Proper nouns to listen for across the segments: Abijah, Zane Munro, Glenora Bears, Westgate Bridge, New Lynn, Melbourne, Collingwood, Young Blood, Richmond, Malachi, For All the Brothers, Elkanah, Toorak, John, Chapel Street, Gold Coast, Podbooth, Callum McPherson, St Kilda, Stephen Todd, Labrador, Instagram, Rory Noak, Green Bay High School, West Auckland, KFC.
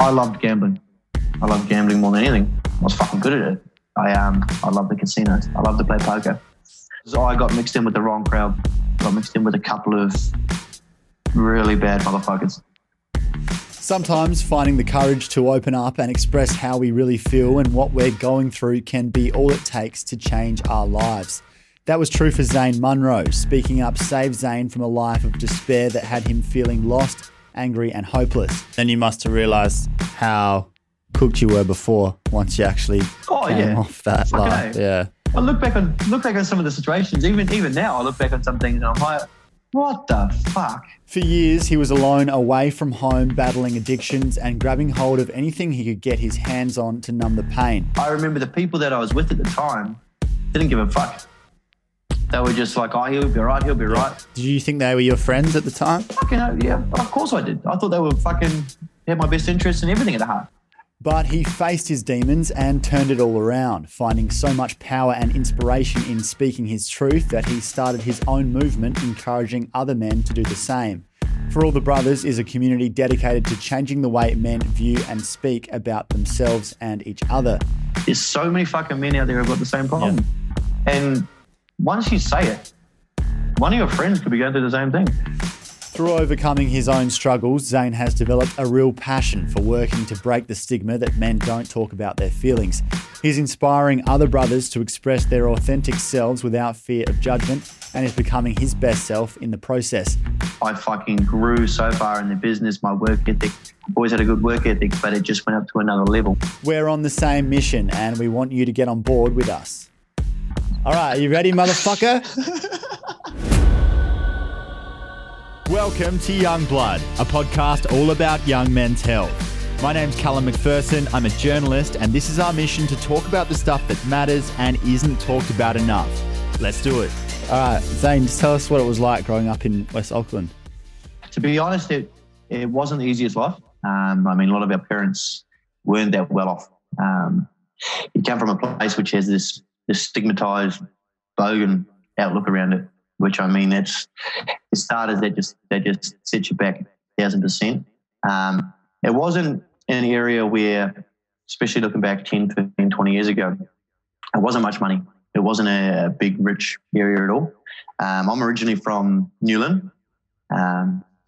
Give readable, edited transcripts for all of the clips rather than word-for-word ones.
I loved gambling. I loved gambling more than anything. I was fucking good at it. I loved the casinos. I loved to play poker. So I got mixed in with the wrong crowd. Got mixed in with a couple of really bad motherfuckers. Sometimes finding the courage to open up and express how we really feel and what we're going through can be all it takes to change our lives. That was true for Zane Munro. Speaking up saved Zane from a life of despair that had him feeling lost, angry and hopeless. Then you must have realised how cooked you were before once you actually came off that life. Yeah. I look back on some of the situations, even now I look back on some things and I'm like, what the fuck? For years, he was alone, away from home, battling addictions and grabbing hold of anything he could get his hands on to numb the pain. I remember the people that I was with at the time didn't give a fuck. They were just like, oh, he'll be right, he'll be right. Did you think they were your friends at the time? Fucking hell, yeah, of course I did. I thought they were fucking, had my best interests and everything at heart. But he faced his demons and turned it all around, finding so much power and inspiration in speaking his truth that he started his own movement encouraging other men to do the same. For All the Brothers is a community dedicated to changing the way men view and speak about themselves and each other. There's so many fucking men out there who've got the same problem. Yeah. And once you say it, one of your friends could be going through the same thing. Through overcoming his own struggles, Zane has developed a real passion for working to break the stigma that men don't talk about their feelings. He's inspiring other brothers to express their authentic selves without fear of judgment and is becoming his best self in the process. I fucking grew so far in the business, my work ethic. I've always had a good work ethic, but it just went up to another level. We're on the same mission and we want you to get on board with us. All right, are you ready, motherfucker? Welcome to Young Blood, a podcast all about young men's health. My name's Callum McPherson, I'm a journalist, and this is our mission to talk about the stuff that matters and isn't talked about enough. Let's do it. All right, Zane, just tell us what it was like growing up in West Auckland. To be honest, it wasn't the easiest life. I mean, a lot of our parents weren't that well off. You come from a place which has this stigmatised, bogan outlook around it, which, I mean, the starters, they just set you back 1,000%. It wasn't an area where, especially looking back 10, 15, 20 years ago, it wasn't much money. It wasn't a big, rich area at all. I'm originally from New Lynn.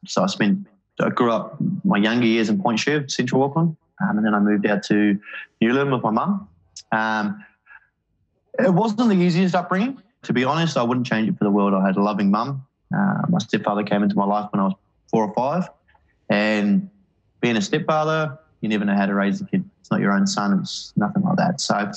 So I grew up my younger years in Point Chev, Central Auckland, and then I moved out to New Lynn with my mum. It wasn't the easiest upbringing. To be honest, I wouldn't change it for the world. I had a loving mum. My stepfather came into my life when I was 4 or 5. And being a stepfather, you never know how to raise a kid. It's not your own son. It's nothing like that. So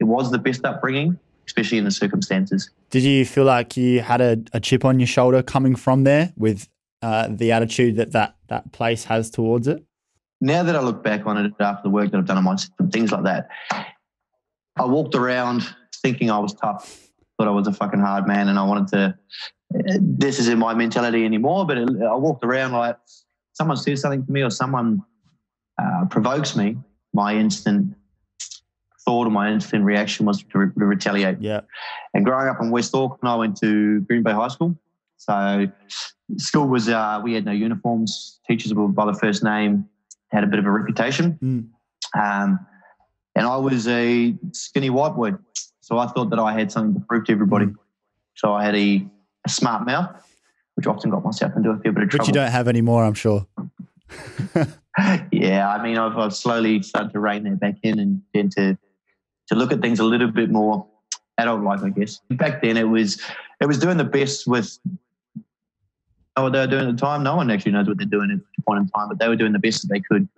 it was the best upbringing, especially in the circumstances. Did you feel like you had a chip on your shoulder coming from there with the attitude that place has towards it? Now that I look back on it after the work that I've done on myself and things like that, I walked around thinking I was tough. Thought I was a fucking hard man and I wanted to, this isn't my mentality anymore, but I walked around like someone says something to me or someone provokes me, my instant thought or my instant reaction was to retaliate. Yeah. And growing up in West Auckland, I went to Green Bay High School. So school was, we had no uniforms, teachers were by the first name, had a bit of a reputation. And I was a skinny white boy. So I thought that I had something to prove to everybody. So I had a smart mouth, which often got myself into a fair bit of trouble. Which you don't have anymore, I'm sure. Yeah, I mean, I've slowly started to rein that back in and to look at things a little bit more adult-like, I guess. Back then, it was doing the best with what they were doing at the time. No one actually knows what they're doing at the point in time, but they were doing the best that they could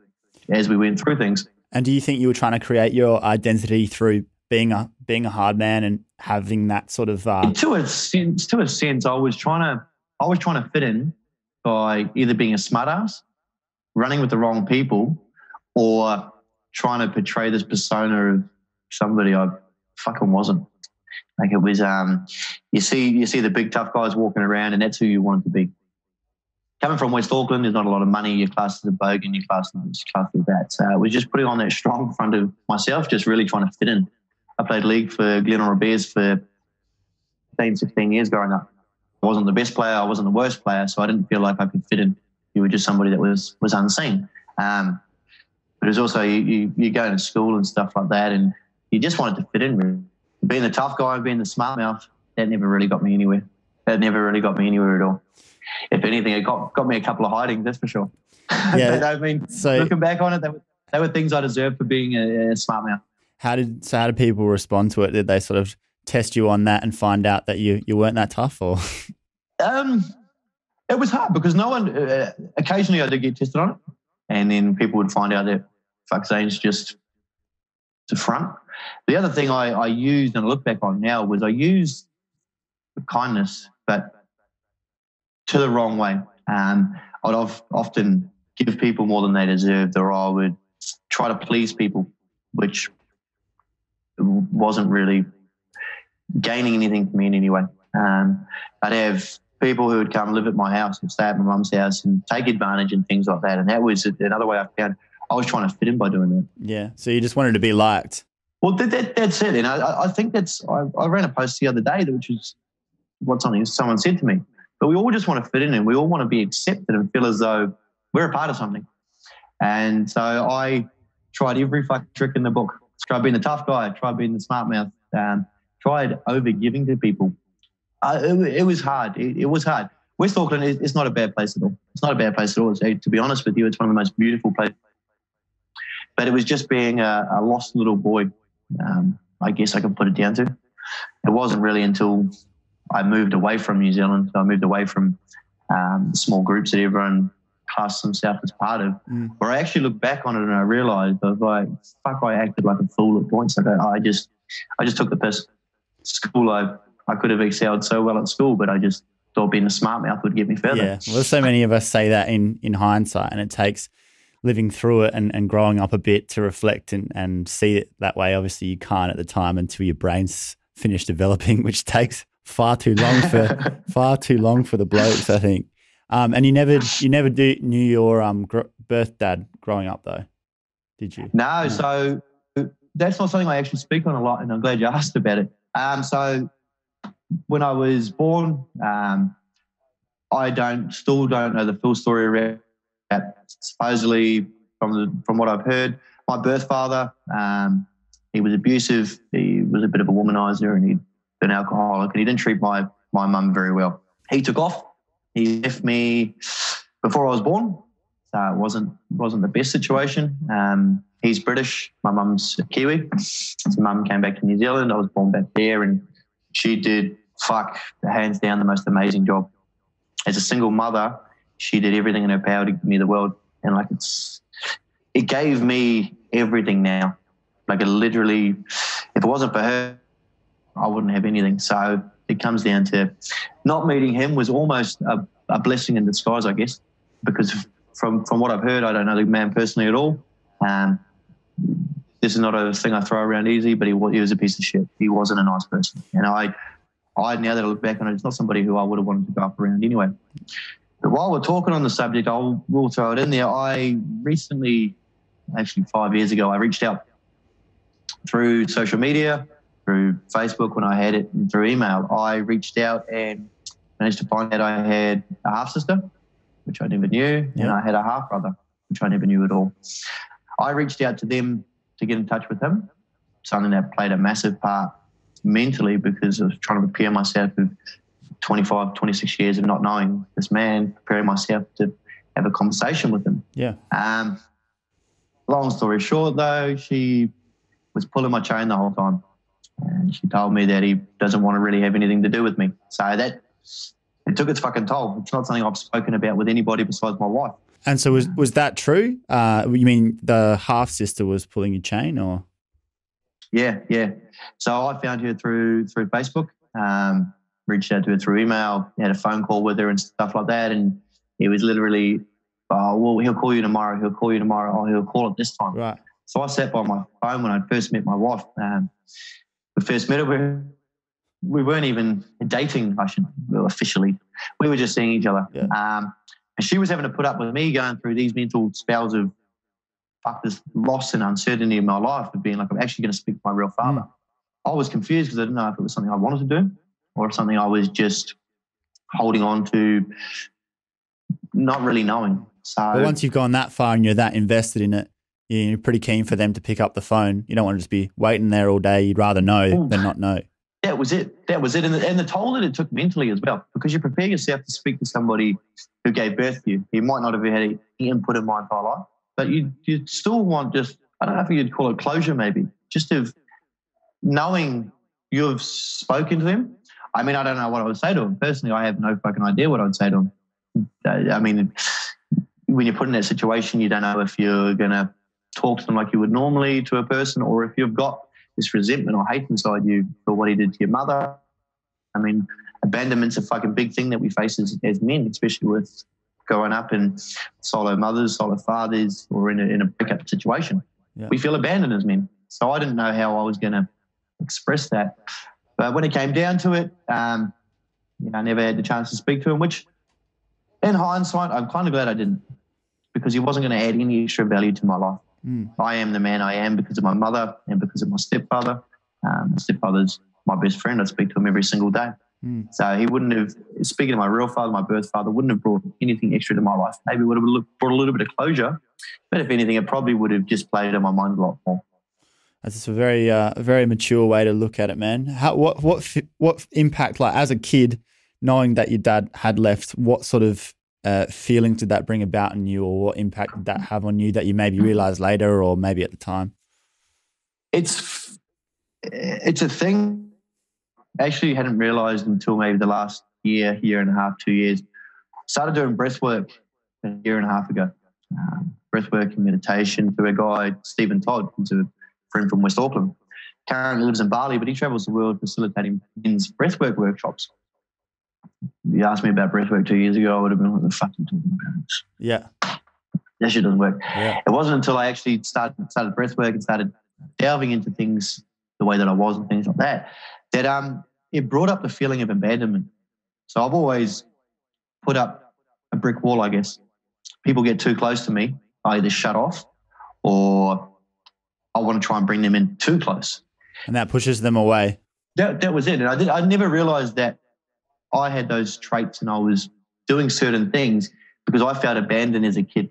as we went through things. And do you think you were trying to create your identity through being a hard man and having that sort of to a sense, I was trying to fit in by either being a smart ass, running with the wrong people, or trying to portray this persona of somebody I fucking wasn't. Like, it was you see the big tough guys walking around and that's who you wanted to be. Coming from West Auckland, there's not a lot of money. Your class is a bogan, your class is this, class is that. So it was just putting on that strong front of myself, just really trying to fit in. I played league for Glenora Bears for 15, 16 years growing up. I wasn't the best player. I wasn't the worst player. So I didn't feel like I could fit in. You were just somebody that was unseen. But it was also you going to school and stuff like that, and you just wanted to fit in. Being the tough guy, being the smart mouth, that never really got me anywhere. That never really got me anywhere at all. If anything, it got me a couple of hidings, that's for sure. Yeah. But I mean, so looking back on it, they were things I deserved for being a smart mouth. How did people respond to it? Did they sort of test you on that and find out that you weren't that tough, or? It was hard because no one. Occasionally, I did get tested on it, and then people would find out that fuck, Zane's just to front. The other thing I used and I look back on now was I used kindness, but to the wrong way. I'd often give people more than they deserved, or I would try to please people, which wasn't really gaining anything for me in any way. I'd have people who would come live at my house and stay at my mum's house and take advantage and things like that. And that was another way I found I was trying to fit in by doing that. Yeah, so you just wanted to be liked. Well, that's it. And I think that's – I ran a post the other day, which is what someone said to me. But we all just want to fit in, and we all want to be accepted and feel as though we're a part of something. And so I tried every fucking trick in the book. Tried being the tough guy. Tried being the smart mouth. Tried over-giving to people. It was hard. It was hard. West Auckland is not a bad place at all. It's not a bad place at all. To be honest with you, it's one of the most beautiful places. But it was just being a lost little boy, I guess I can put it down to. It wasn't really until I moved away from New Zealand. So I moved away from the small groups that everyone classed themselves as part of, where I actually look back on it and I realised, like, fuck, I acted like a fool at points. Like I just took the piss. School, I could have excelled so well at school, but I just thought being a smart mouth would get me further. Yeah, well, so many of us say that in hindsight, and it takes living through it and growing up a bit to reflect and see it that way. Obviously, you can't at the time until your brain's finished developing, which takes far too long for the blokes, I think. And you never knew your birth dad growing up, though, did you? No, so that's not something I actually speak on a lot, and I'm glad you asked about it. So when I was born, I still don't know the full story around that. Supposedly, from what I've heard, my birth father, he was abusive. He was a bit of a womanizer, and he'd been alcoholic, and he didn't treat my mum very well. He took off. He left me before I was born, so it wasn't the best situation. He's British. My mum's Kiwi. His mum came back to New Zealand. I was born back there, and she did, hands down, the most amazing job. As a single mother, she did everything in her power to give me the world, and it gave me everything now. Like, it literally, if it wasn't for her, I wouldn't have anything. So it comes down to not meeting him was almost a blessing in disguise, I guess, because from what I've heard, I don't know the man personally at all. This is not a thing I throw around easy, but he was a piece of shit. He wasn't a nice person. And I now that I look back on it, it's not somebody who I would have wanted to go up around anyway. But while we're talking on the subject, we'll throw it in there. I recently, actually 5 years ago, I reached out through social media, through Facebook when I had it, and through email. I reached out and managed to find out I had a half-sister, which I never knew, and I had a half-brother, which I never knew at all. I reached out to them to get in touch with him, something that played a massive part mentally because I was trying to prepare myself for 25, 26 years of not knowing this man, preparing myself to have a conversation with him. Yeah. Long story short, though, she was pulling my chain the whole time, and she told me that he doesn't want to really have anything to do with me. So that it took its fucking toll. It's not something I've spoken about with anybody besides my wife. And so was that true? You mean the half-sister was pulling your chain, or? Yeah. So I found her through Facebook, reached out to her through email, had a phone call with her and stuff like that, and it was literally, oh, well, he'll call you tomorrow, or he'll call at this time. Right. So I sat by my phone when I first met my wife. We first met her, we weren't even dating, officially. We were just seeing each other. Yeah. And she was having to put up with me going through these mental spells of this loss and uncertainty in my life, of being like, I'm actually going to speak to my real father. I was confused because I didn't know if it was something I wanted to do or something I was just holding on to, not really knowing. So, but once you've gone that far and you're that invested in it, you're pretty keen for them to pick up the phone. You don't want to just be waiting there all day. You'd rather know than not know. That was it. That was it. And the toll that it took mentally as well, because you prepare yourself to speak to somebody who gave birth to you. You might not have had any input in my entire life, but you still want just, I don't know if you'd call it closure maybe, just of knowing you've spoken to them. I mean, I don't know what I would say to them. Personally, I have no fucking idea what I would say to them. I mean, when you're put in that situation, you don't know if you're going to talk to them like you would normally to a person, or if you've got this resentment or hate inside you for what he did to your mother. I mean, abandonment's a fucking big thing that we face as men, especially with growing up and solo mothers, solo fathers, or in a breakup situation. Yeah. We feel abandoned as men. So I didn't know how I was going to express that. But when it came down to it, I never had the chance to speak to him, which in hindsight, I'm kind of glad I didn't, because he wasn't going to add any extra value to my life. Mm. I am the man I am because of my mother and because of my stepfather. My stepfather's my best friend. I speak to him every single day. Mm. So he wouldn't have, speaking of my real father, my birth father, wouldn't have brought anything extra to my life. Maybe it would have brought a little bit of closure, but if anything, it probably would have just played on my mind a lot more. That's a very mature way to look at it, man. How, what impact, like as a kid, knowing that your dad had left, what sort of feelings did that bring about in you, or what impact did that have on you that you maybe realised later or maybe at the time? It's a thing I actually hadn't realised until maybe the last year and a half, 2 years. Started doing breath work a year and a half ago. Breath work and meditation through a guy, Stephen Todd, who's a friend from West Auckland. Currently lives in Bali, but he travels the world facilitating men's breathwork workshops. You asked me about breathwork 2 years ago, I would have been like, the fuck you talking about this? Yeah. That shit doesn't work. Yeah. It wasn't until I actually started breathwork and started delving into things the way that I was and things like that it brought up the feeling of abandonment. So I've always put up a brick wall, I guess. People get too close to me, I either shut off or I want to try and bring them in too close. And that pushes them away. That was it. And I never realised that I had those traits and I was doing certain things because I felt abandoned as a kid.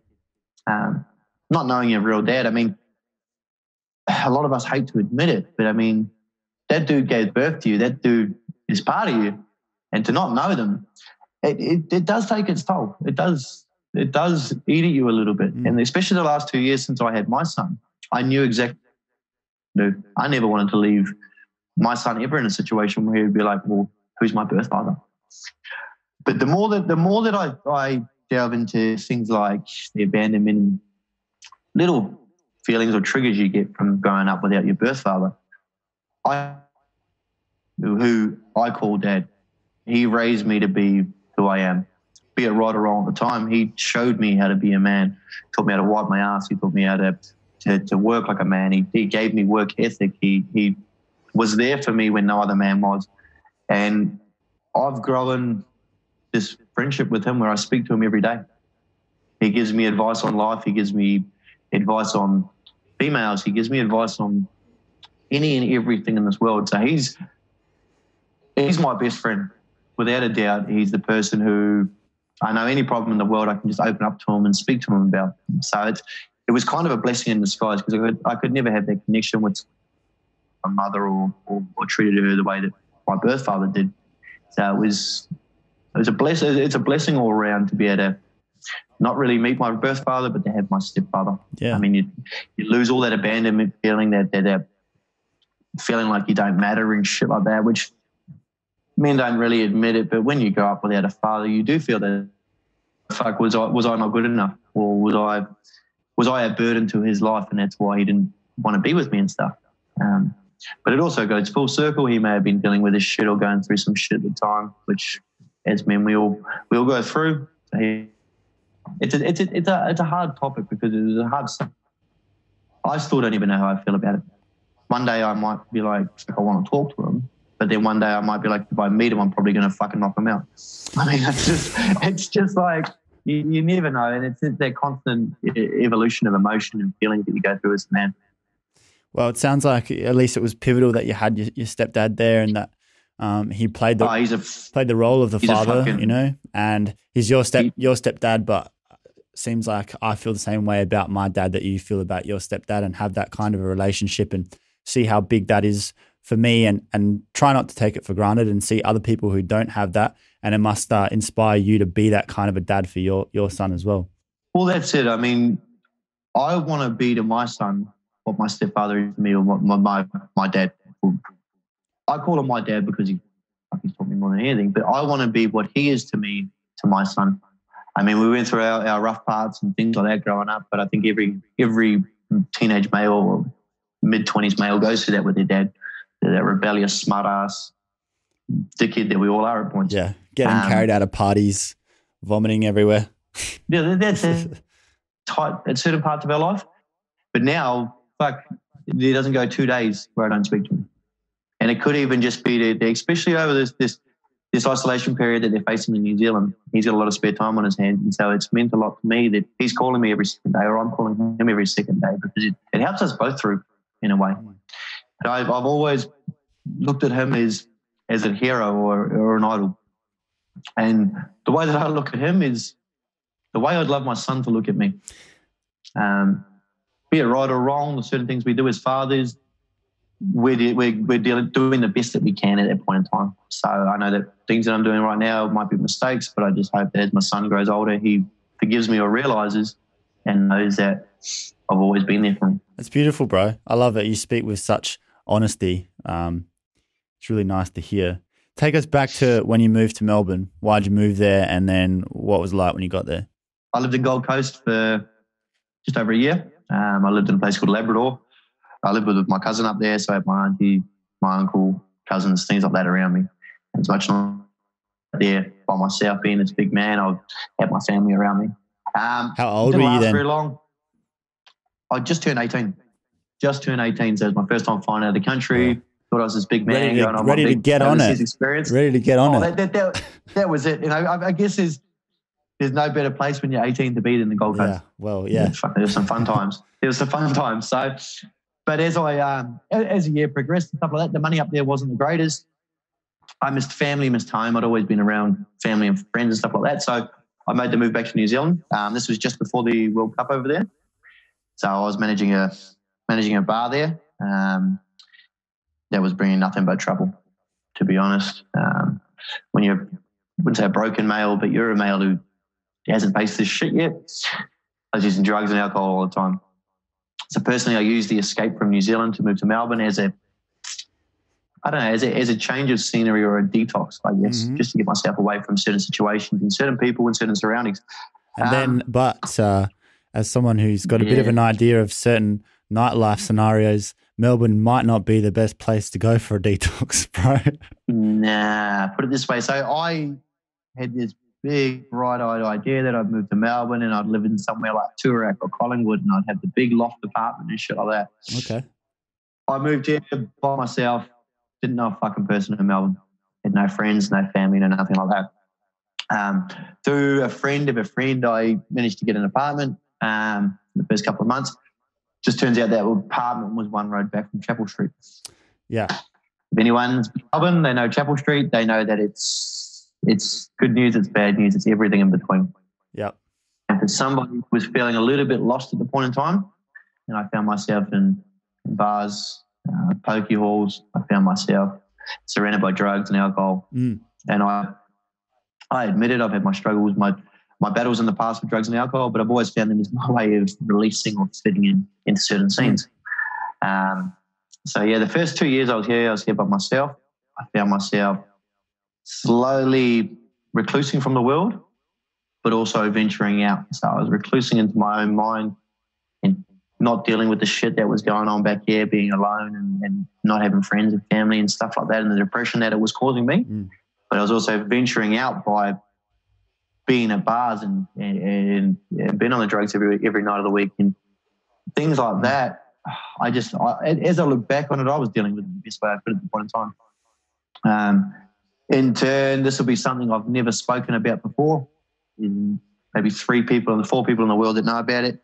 Not knowing your real dad, I mean, a lot of us hate to admit it, but I mean, that dude gave birth to you. That dude is part of you. And to not know them, it does take its toll. It does eat at you a little bit. Mm. And especially the last 2 years since I had my son, I knew exactly what to do. I never wanted to leave my son ever in a situation where he would be like, well, who's my birth father? But the more that I delve into things like the abandonment and little feelings or triggers you get from growing up without your birth father, who I call Dad, he raised me to be who I am, be it right or wrong at the time. He showed me how to be a man, taught me how to wipe my ass, he taught me how to work like a man. He gave me work ethic. He was there for me when no other man was. And I've grown this friendship with him where I speak to him every day. He gives me advice on life. He gives me advice on females. He gives me advice on any and everything in this world. So he's my best friend. Without a doubt, he's the person who I know any problem in the world, I can just open up to him and speak to him about. So it was kind of a blessing in disguise because I could never have that connection with my mother or treated her the way that my birth father did. So it was a blessing. It's a blessing all around to be able to not really meet my birth father, but to have my stepfather. Yeah. I mean, you lose all that abandonment feeling, that feeling like you don't matter and shit like that, which men don't really admit it. But when you grow up without a father, you do feel that, fuck, was I not good enough? Or was I a burden to his life? And that's why he didn't want to be with me and stuff. But it also goes full circle. He may have been dealing with his shit or going through some shit at the time, which as men we all go through. It's a hard topic because it was a hard stuff. I still don't even know how I feel about it. One day I might be like, I want to talk to him, but then one day I might be like, if I meet him, I'm probably going to fucking knock him out. I mean, it's just like you never know, and it's that constant evolution of emotion and feeling that you go through as a man. Well, it sounds like at least it was pivotal that you had your stepdad there, and that he played played the role of the father, fucking, and he's your stepdad, but seems like I feel the same way about my dad that you feel about your stepdad, and have that kind of a relationship and see how big that is for me, and try not to take it for granted, and see other people who don't have that. And it must inspire you to be that kind of a dad for your son as well. Well, that's it. I mean, I want to be to my son what my stepfather is to me, or what my dad. I call him my dad because he's taught me more than anything, but I want to be what he is to me, to my son. I mean, we went through our rough parts and things like that growing up, but I think every teenage male or mid-20s male goes through that with their dad. They're that rebellious, smart-ass dickhead that we all are at points. Yeah, getting carried out of parties, vomiting everywhere. Yeah, that's tight at certain parts of our life. But now, fuck, it doesn't go 2 days where I don't speak to him. And it could even just be, especially over this isolation period that they're facing in New Zealand, he's got a lot of spare time on his hands. And so it's meant a lot to me that he's calling me every second day, or I'm calling him every second day, because it helps us both through in a way. And I've always looked at him as a hero or an idol. And the way that I look at him is the way I'd love my son to look at me. Be it right or wrong, the certain things we do as fathers, we're doing the best that we can at that point in time. So I know that things that I'm doing right now might be mistakes, but I just hope that as my son grows older, he forgives me or realises and knows that I've always been there for him. That's beautiful, bro. I love that you speak with such honesty. It's really nice to hear. Take us back to when you moved to Melbourne. Why'd you move there, and then what was it like when you got there? I lived in Gold Coast for just over a year. I lived in a place called Labrador. I lived with my cousin up there, so I had my auntie, my uncle, cousins, things like that around me. And as much as I'm there by myself, being this big man, I had my family around me. How old were you then? Very long. I just turned 18. So it was my first time flying out of the country. Yeah. Thought I was this big man. Ready to get on it. That was it. You know, I guess there's no better place when you're 18 to be than the Gold Coast. Yeah, well, yeah. There's some fun times. So... But as the year progressed and stuff like that, the money up there wasn't the greatest. I missed family, missed home. I'd always been around family and friends and stuff like that. So I made the move back to New Zealand. This was just before the World Cup over there. So I was managing a bar there. That was bringing nothing but trouble, to be honest. When you're, I wouldn't say a broken male, but you're a male who hasn't faced this shit yet. I was using drugs and alcohol all the time. So personally, I used the escape from New Zealand to move to Melbourne as a change of scenery or a detox, I guess, just to get myself away from certain situations and certain people and certain surroundings. And as someone who's got a bit of an idea of certain nightlife scenarios, Melbourne might not be the best place to go for a detox, bro. Nah, put it this way. So I had this big bright-eyed idea that I'd move to Melbourne and I'd live in somewhere like Toorak or Collingwood, and I'd have the big loft apartment and shit like that. Okay. I moved here by myself, didn't know a fucking person in Melbourne, had no friends, no family, no nothing like that. Through a friend of a friend, I managed to get an apartment in the first couple of months. Just turns out that apartment was one road back from Chapel Street. Yeah. If anyone's in Melbourne, they know Chapel Street, they know that it's good news, it's bad news, it's everything in between. Yep. And for somebody who was feeling a little bit lost at the point in time, and I found myself in bars, pokey halls, I found myself surrounded by drugs and alcohol. And I admit it, I've had my struggles, my battles in the past with drugs and alcohol, but I've always found them as my way of releasing or fitting into certain scenes. So, yeah, the first 2 years I was here by myself. I found myself slowly reclusing from the world, but also venturing out. So I was reclusing into my own mind and not dealing with the shit that was going on back here, being alone and not having friends and family and stuff like that, and the depression that it was causing me. But I was also venturing out by being at bars and being on the drugs every night of the week and things like that. As I look back on it, I was dealing with it the best way I could at the point in time. In turn, this will be something I've never spoken about before. Maybe 4 people in the world that know about it.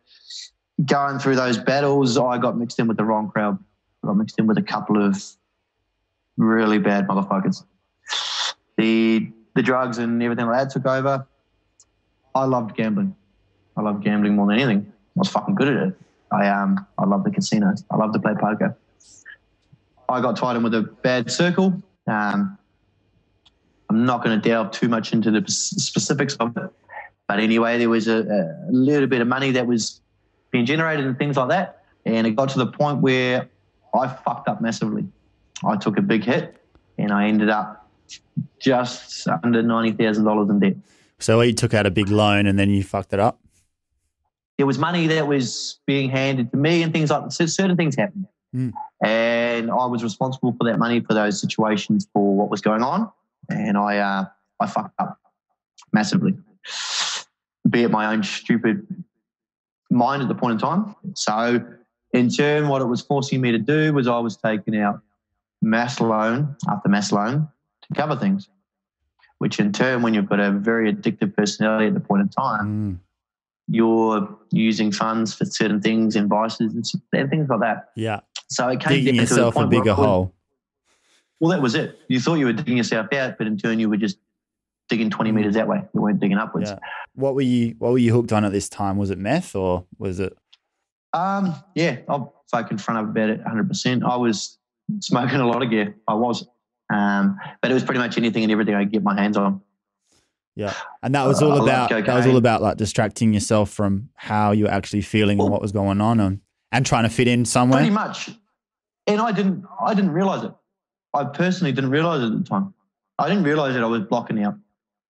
Going through those battles, I got mixed in with the wrong crowd. I got mixed in with a couple of really bad motherfuckers. The drugs and everything like that took over. I loved gambling. I love gambling more than anything. I was fucking good at it. I love the casinos. I love to play poker. I got tied in with a bad circle. I'm not going to delve too much into the specifics of it. But anyway, there was a little bit of money that was being generated and things like that. And it got to the point where I fucked up massively. I took a big hit and I ended up just under $90,000 in debt. So you took out a big loan and then you fucked it up? There was money that was being handed to me and things like that. Certain things happened. Mm. And I was responsible for that money, for those situations, for what was going on. And I fucked up massively. Be it my own stupid mind at the point in time. So in turn, what it was forcing me to do was I was taking out mass loan after mass loan to cover things, which in turn, when you've got a very addictive personality at the point in time, you're using funds for certain things and vices and things like that. Yeah. So it came digging yourself a bigger hole. Well, that was it. You thought you were digging yourself out, but in turn you were just digging 20 metres that way. You weren't digging upwards. Yeah. What were you hooked on at this time? Was it meth or was it? Yeah, I'll fucking front up about it 100%. I was smoking a lot of gear. I was. But it was pretty much anything and everything I could get my hands on. Yeah. And that was all about like distracting yourself from how you were actually feeling and what was going on and trying to fit in somewhere. Pretty much. And I didn't realise it. I personally didn't realise it at the time. I didn't realise that I was blocking out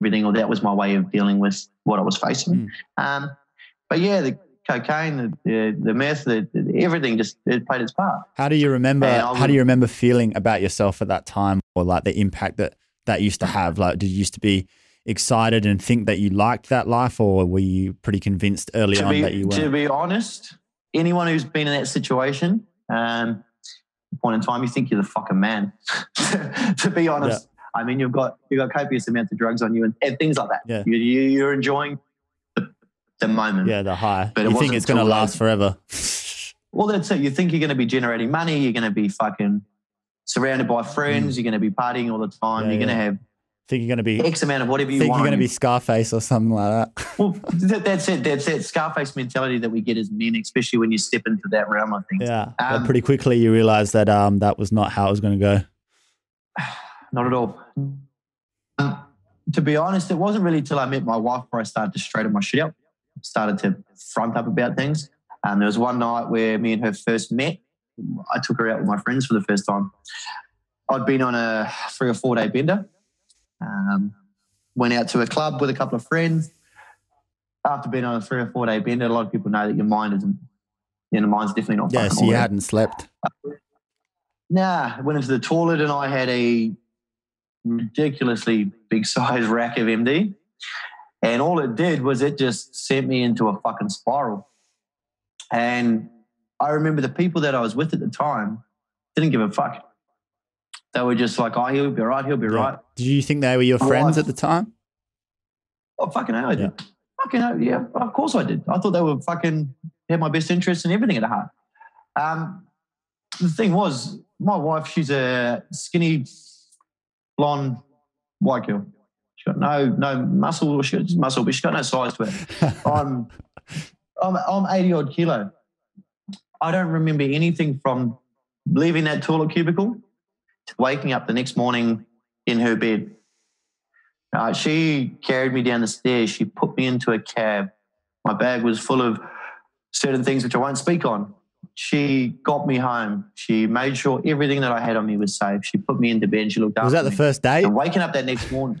everything, or that was my way of dealing with what I was facing. Mm. But yeah, the cocaine, the meth, the everything just it played its part. How do you remember feeling about yourself at that time, or like the impact that used to have? Like, did you used to be excited and think that you liked that life, or were you pretty convinced early on that you weren't? To be honest, anyone who's been in that situation, point in time, you think you're the fucking man. To be honest. Yeah. I mean, you've got copious amounts of drugs on you and things like that. Yeah. You're enjoying the moment. Yeah, the high. But you think it's going to last forever. Well, that's it. You think you're going to be generating money. You're going to be fucking surrounded by friends. Mm. You're going to be partying all the time. Yeah, you're going to have X amount of whatever you want. You're going to be Scarface or something like that. Well, that's it. That's that Scarface mentality that we get as men, especially when you step into that realm of things. Yeah. Pretty quickly you realise that that was not how it was going to go. Not at all. To be honest, it wasn't really till I met my wife where I started to straighten my shit out, started to front up about things. There was one night where me and her first met. I took her out with my friends for the first time. I'd been on a 3 or 4 day bender. Went out to a club with a couple of friends. After being on a 3 or 4 day bender, a lot of people know that your mind isn't, the mind's definitely not. Yeah, so you hadn't slept. Nah, went into the toilet and I had a ridiculously big size rack of MD, and all it did was it just sent me into a fucking spiral. And I remember the people that I was with at the time didn't give a fuck. They were just like, oh, he'll be right, he'll be right. Did you think they were your friends at the time? Oh, fucking hell, I did. Fucking hell, yeah, of course I did. I thought they were fucking had my best interests and everything at heart. The thing was, my wife, she's a skinny blonde white girl. She's got no muscle. She's got muscle, but she's got no size to it. I'm 80 odd kilo. I don't remember anything from leaving that toilet cubicle to waking up the next morning in her bed. She carried me down the stairs. She put me into a cab. My bag was full of certain things which I won't speak on. She got me home. She made sure everything that I had on me was safe. She put me into bed and she looked after me. Was that the first day? And waking up that next morning.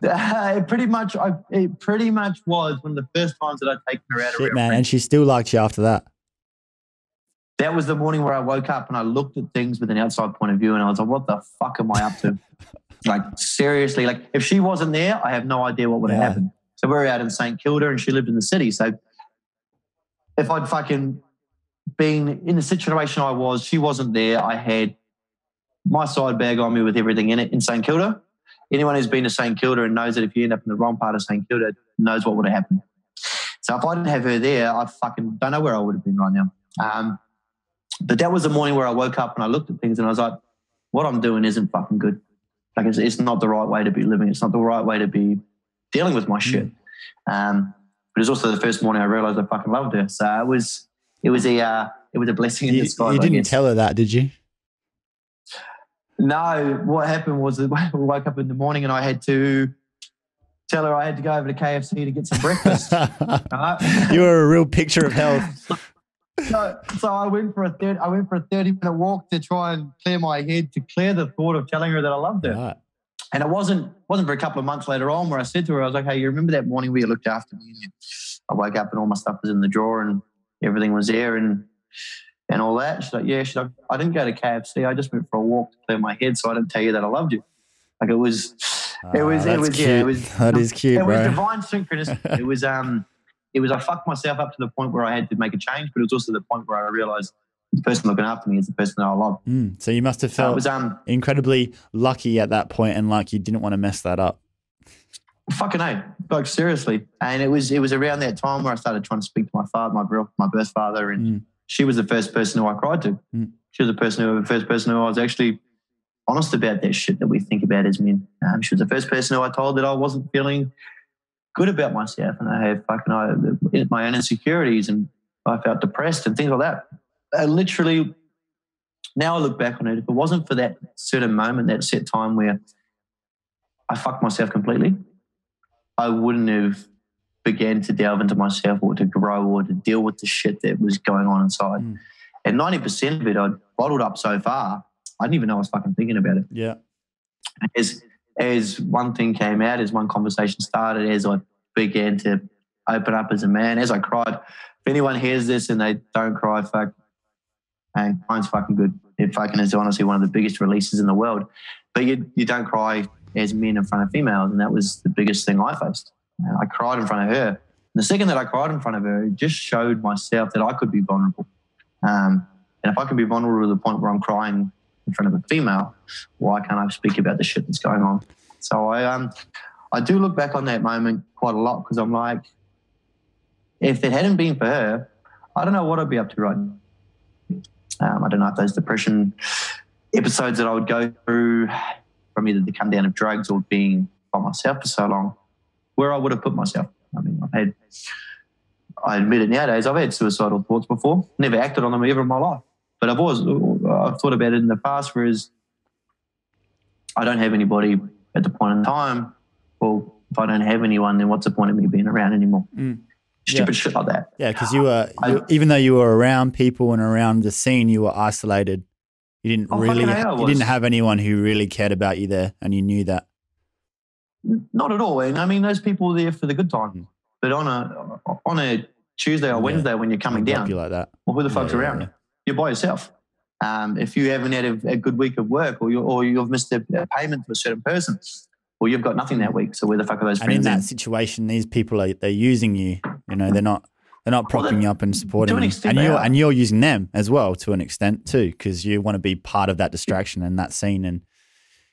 It pretty much was one of the first times that I'd taken her out of real man, friends. And she still liked you after that. That was the morning where I woke up and I looked at things with an outside point of view and I was like, what the fuck am I up to? Like, seriously, like if she wasn't there, I have no idea what would have happened. So we're out in St Kilda and she lived in the city. So if I'd fucking been in the situation I was, she wasn't there. I had my side bag on me with everything in it in St Kilda. Anyone who's been to St Kilda and knows that if you end up in the wrong part of St Kilda knows what would have happened. So if I didn't have her there, I fucking don't know where I would have been right now. But that was the morning where I woke up and I looked at things and I was like, what I'm doing isn't fucking good. Like it's not the right way to be living. It's not the right way to be dealing with my shit. But it was also the first morning I realised I fucking loved her. So it was a blessing in disguise. You didn't tell her that, did you? No. What happened was I woke up in the morning and I had to tell her I had to go over to KFC to get some breakfast. You were a real picture of health. So I went for a 30-minute walk to try and clear my head, to clear the thought of telling her that I loved her. Right. And it wasn't for a couple of months later on where I said to her, I was like, hey, you remember that morning where you looked after me? And I woke up and all my stuff was in the drawer and everything was there and all that. She's like, yeah. She's like, I didn't go to KFC. I just went for a walk to clear my head, so I didn't tell you that I loved you. Like it was cute, bro. Was divine synchronicity. I fucked myself up to the point where I had to make a change, but it was also the point where I realised the person looking after me is the person that I love. Mm, so you must have felt incredibly lucky at that point, and like you didn't want to mess that up. Fucking A, like seriously. And it was around that time where I started trying to speak to my father, my birth father, and she was the first person who I cried to. Mm. She was the first person who I was actually honest about that shit that we think about as men. She was the first person who I told that I wasn't feeling good about myself and I had my own insecurities and I felt depressed and things like that. I literally, now I look back on it, if it wasn't for that certain moment, that set time where I fucked myself completely, I wouldn't have began to delve into myself or to grow or to deal with the shit that was going on inside. Mm. And 90% of it I'd bottled up so far, I didn't even know I was fucking thinking about it. Yeah. As one thing came out, as one conversation started, as I began to open up as a man, as I cried. If anyone hears this and they don't cry, fuck, and crying's fucking good. It fucking is honestly one of the biggest releases in the world. But you don't cry as men in front of females, and that was the biggest thing I faced. And I cried in front of her. And the second that I cried in front of her, it just showed myself that I could be vulnerable. And if I can be vulnerable to the point where I'm crying in front of a female, why can't I speak about the shit that's going on? So I do look back on that moment quite a lot because I'm like, if it hadn't been for her, I don't know what I'd be up to right now. I don't know if those depression episodes that I would go through from either the come down of drugs or being by myself for so long, where I would have put myself. I mean, I admit it nowadays, I've had suicidal thoughts before, never acted on them ever in my life. But I've thought about it in the past, whereas I don't have anybody at the point in time. Well, if I don't have anyone, then what's the point of me being around anymore? Mm. Stupid shit like that. Yeah, because even though you were around people and around the scene, you were isolated. You didn't you didn't have anyone who really cared about you there, and you knew that. Not at all. And I mean, those people were there for the good time, but on a Tuesday or Wednesday when you're coming down, you like that. Well, who the fuck's around? Yeah. You're by yourself. If you haven't had a good week of work, or you've missed a payment to a certain person, or you've got nothing that week, so where the fuck are those friends? And in that situation, these people they're using you. You know, they're not propping you up and supporting you, and you're using them as well to an extent too, because you want to be part of that distraction and that scene, and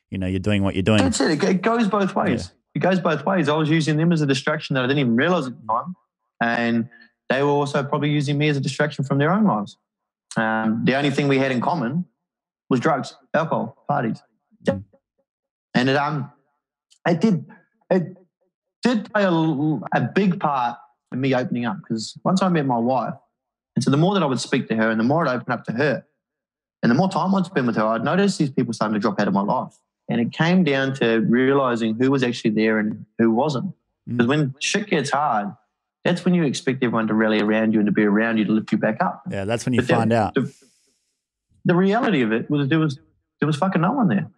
you know you're doing what you're doing. That's it. It goes both ways. Yeah. It goes both ways. I was using them as a distraction that I didn't even realize at the time, and they were also probably using me as a distraction from their own lives. The only thing we had in common was drugs, alcohol, parties. And it did play a big part in me opening up, because once I met my wife, and so the more that I would speak to her and the more I'd open up to her and the more time I'd spend with her, I'd notice these people starting to drop out of my life. And it came down to realising who was actually there and who wasn't. Because when shit gets hard, that's when you expect everyone to rally around you and to be around you to lift you back up. Yeah, that's when you find out. The reality of it was there was fucking no one there.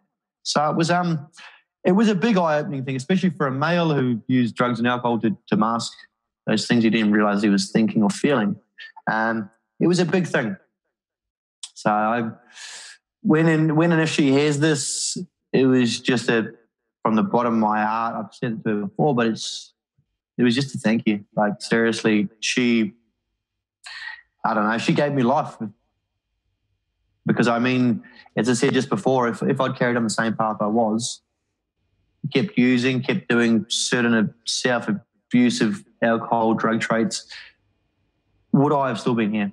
So it was a big eye-opening thing, especially for a male who used drugs and alcohol to mask those things he didn't realise he was thinking or feeling. It was a big thing. So when and if she hears this, it was just from the bottom of my heart. I've said it to her before, but it was just a thank you. Like, seriously, she gave me life. Because, I mean, as I said just before, if I'd carried on the same path I was, kept using, kept doing certain self-abusive alcohol, drug traits, would I have still been here?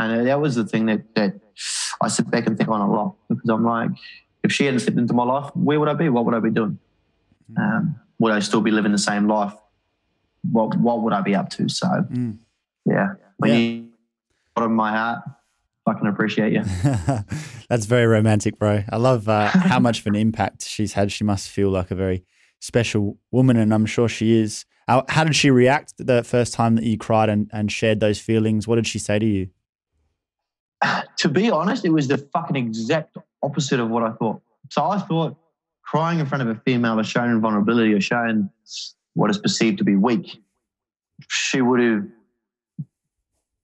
And that was the thing that I sit back and think on a lot, because I'm like, if she hadn't slipped into my life, where would I be? What would I be doing? Would I still be living the same life? what would I be up to? So, yeah. When you bottom of my heart, fucking appreciate you. That's very romantic, bro. I love how much of an impact she's had. She must feel like a very special woman, and I'm sure she is. How did she react the first time that you cried and shared those feelings? What did she say to you? To be honest, it was the fucking exact opposite of what I thought. So I thought crying in front of a female is showing vulnerability or showing what is perceived to be weak. She would have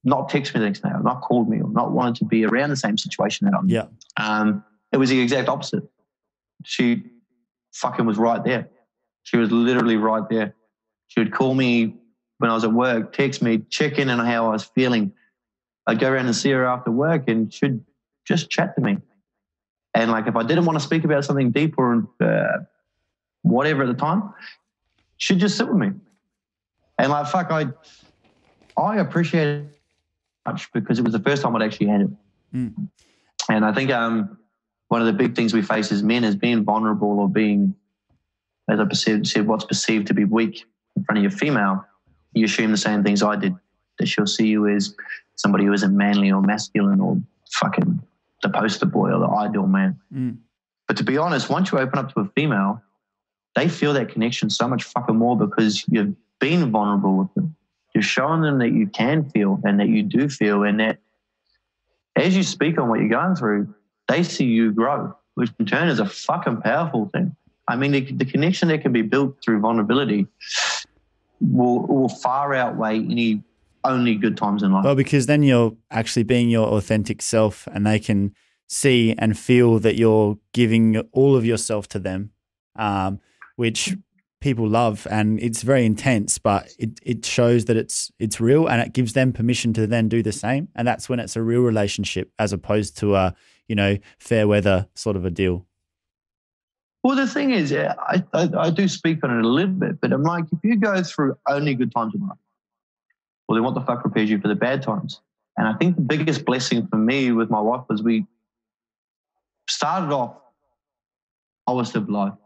not texted me the next day or not called me or not wanted to be around the same situation that I'm in. Yeah. It was the exact opposite. She fucking was right there. She was literally right there. She would call me when I was at work, text me, check in on how I was feeling. I'd go around and see her after work and she'd just chat to me. And like if I didn't want to speak about something deep or whatever at the time, she'd just sit with me. And like, fuck, I appreciate it much because it was the first time I'd actually had it. Mm. And I think one of the big things we face as men is being vulnerable or being, as I said, what's perceived to be weak in front of your female. You assume the same things I did, that she'll see you as somebody who isn't manly or masculine or fucking the poster boy or the ideal man. Mm. But to be honest, once you open up to a female, they feel that connection so much fucking more because you've been vulnerable with them. You're showing them that you can feel and that you do feel, and that as you speak on what you're going through, they see you grow, which in turn is a fucking powerful thing. I mean, the connection that can be built through vulnerability will far outweigh any only good times in life. Well, because then you're actually being your authentic self and they can see and feel that you're giving all of yourself to them, which people love, and it's very intense, but it shows that it's real, and it gives them permission to then do the same. And that's when it's a real relationship as opposed to a, fair weather sort of a deal. Well, the thing is, I do speak on it a little bit, but I'm like, if you go through only good times in life, well, then what the fuck prepares you for the bad times? And I think the biggest blessing for me with my wife was we started off lowest of low.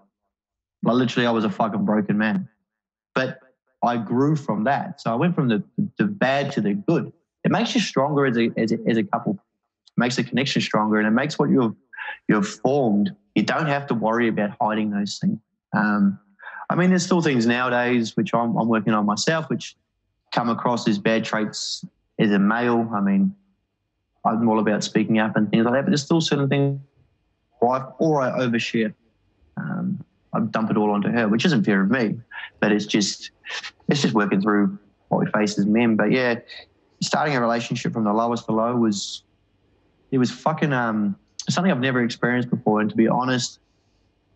Like literally I was a fucking broken man. But I grew from that. So I went from the bad to the good. It makes you stronger as a couple. It makes the connection stronger, and it makes what you've formed. You don't have to worry about hiding those things. I mean, there's still things nowadays which I'm working on myself, which come across as bad traits as a male. I mean, I'm all about speaking up and things like that, but there's still certain things in life, or I overshare. I dump it all onto her, which isn't fair of me, but it's just working through what we face as men. But yeah, starting a relationship from the lowest to low was fucking something I've never experienced before. And to be honest,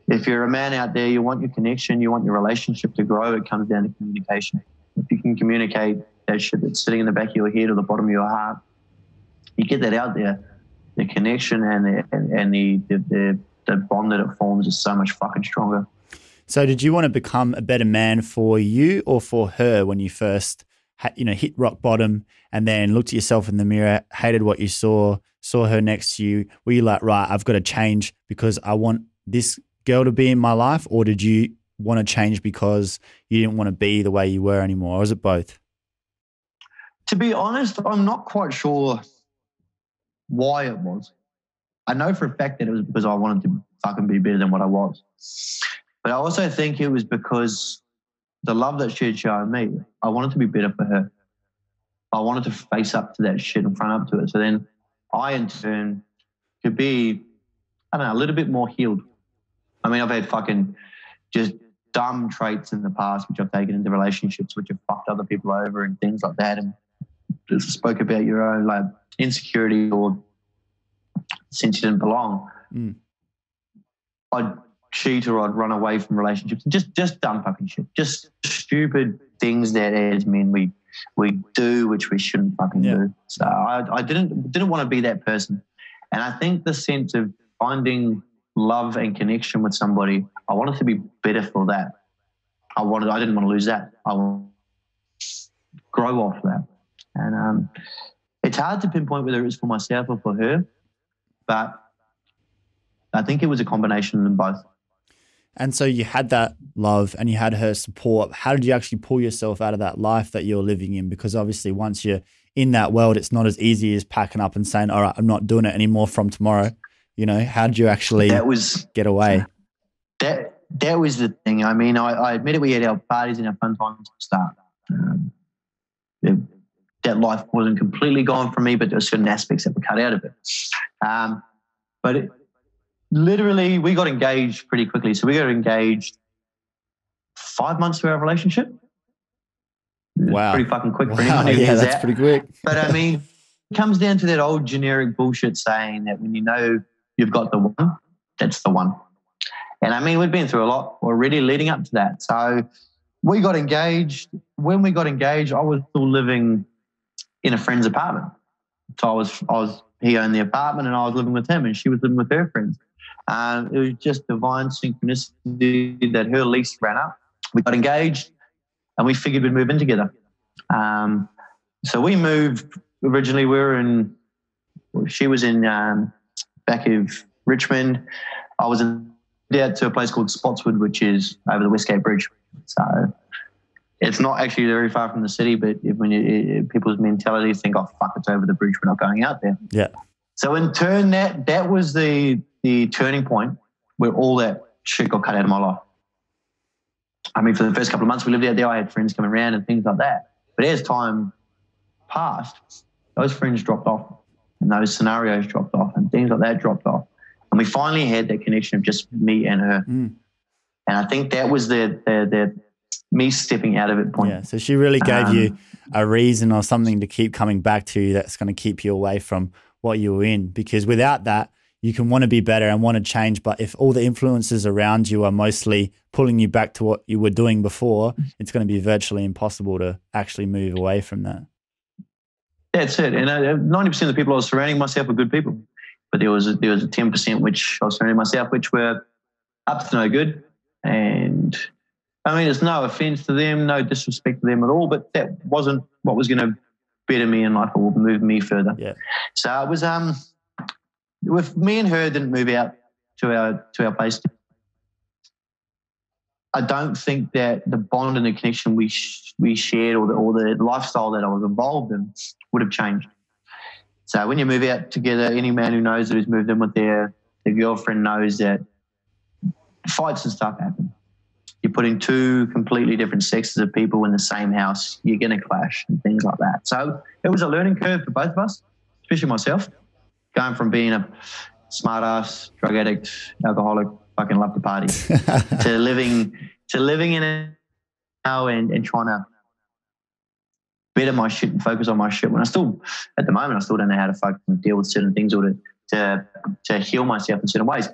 if you're a man out there, you want your connection, you want your relationship to grow, it comes down to communication. If you can communicate that shit that's sitting in the back of your head or the bottom of your heart, you get that out there, the connection and the bond that it forms is so much fucking stronger. So did you want to become a better man for you or for her when you first hit rock bottom and then looked at yourself in the mirror, hated what you saw her next to you? Were you like, right, I've got to change because I want this girl to be in my life, or did you want to change because you didn't want to be the way you were anymore, or is it both? To be honest, I'm not quite sure why it was. I know for a fact that it was because I wanted to fucking be better than what I was. But I also think it was because the love that she had shown me, I wanted to be better for her. I wanted to face up to that shit and front up to it. So then I, in turn, could be, a little bit more healed. I mean, I've had fucking just dumb traits in the past which I've taken into relationships, which have fucked other people over and things like that. And just spoke about your own like insecurity or since you didn't belong. Mm. I'd cheat or I'd run away from relationships. Just dumb fucking shit. Just stupid things that as men we do which we shouldn't fucking do. So I didn't want to be that person. And I think the sense of finding love and connection with somebody, I wanted to be better for that. I didn't want to lose that. I want to grow off that. And it's hard to pinpoint whether it was for myself or for her, but I think it was a combination of them both. And so you had that love and you had her support. How did you actually pull yourself out of that life that you're living in? Because obviously once you're in that world, it's not as easy as packing up and saying, all right, I'm not doing it anymore from tomorrow. You know, how did you actually get away? That was the thing. I mean, I admit it, we had our parties and our fun times to start. That life wasn't completely gone from me, but there were certain aspects that were cut out of it. Literally, we got engaged pretty quickly. So we got engaged 5 months to our relationship. Wow. Pretty fucking quick. For anyone who knows that's pretty quick. But I mean, it comes down to that old generic bullshit saying that when you know you've got the one, that's the one. And I mean, we've been through a lot already leading up to that. So we got engaged. When we got engaged, I was still living in a friend's apartment. So he owned the apartment and I was living with him and she was living with her friends. It was just divine synchronicity that her lease ran up. We got engaged and we figured we'd move in together. So we moved originally. She was in back of Richmond. I was out to a place called Spotswood, which is over the Westgate Bridge. So it's not actually very far from the city, but when people's mentalities think, oh, fuck, it's over the bridge, we're not going out there. Yeah. So in turn, that was the turning point where all that shit got cut out of my life. I mean, for the first couple of months we lived out there, I had friends coming around and things like that. But as time passed, those friends dropped off and those scenarios dropped off and things like that dropped off. And we finally had that connection of just me and her. Mm. And I think that was the me stepping out of it point. Yeah, so she really gave you a reason or something to keep coming back to that's going to keep you away from what you were in, because without that, you can want to be better and want to change, but if all the influences around you are mostly pulling you back to what you were doing before, it's going to be virtually impossible to actually move away from that. That's it. And 90% of the people I was surrounding myself were good people, but there was a 10% which I was surrounding myself, which were up to no good. And I mean, it's no offense to them, no disrespect to them at all, but that wasn't what was going to better me in life or move me further. Yeah. So it was, with me and her didn't move out to our place. I don't think that the bond and the connection we shared or the lifestyle that I was involved in would have changed. So when you move out together, any man who knows that who's moved in with their girlfriend knows that fights and stuff happen. You're putting two completely different sexes of people in the same house. You're going to clash and things like that. So it was a learning curve for both of us, especially myself, going from being a smart-ass, drug addict, alcoholic, fucking love to party, to living in it now and trying to better my shit and focus on my shit. When at the moment, I still don't know how to fucking deal with certain things or to heal myself in certain ways.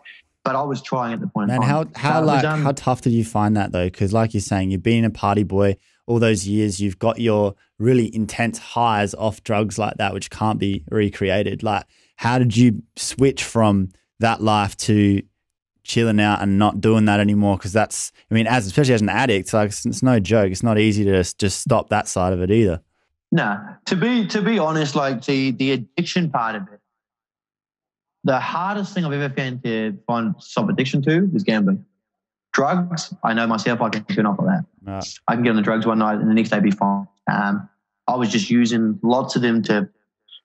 But I was trying at the point. And how tough did you find that though? Because like you're saying, you've been a party boy all those years. You've got your really intense highs off drugs like that, which can't be recreated. Like, how did you switch from that life to chilling out and not doing that anymore? Because that's, I mean, especially as an addict, like it's no joke. It's not easy to just stop that side of it either. No, to be honest, like the addiction part of it. The hardest thing I've ever found to find stop addiction to is gambling. Drugs, I know myself, I can turn off on that. No. I can get on the drugs one night and the next day be fine. I was just using lots of them to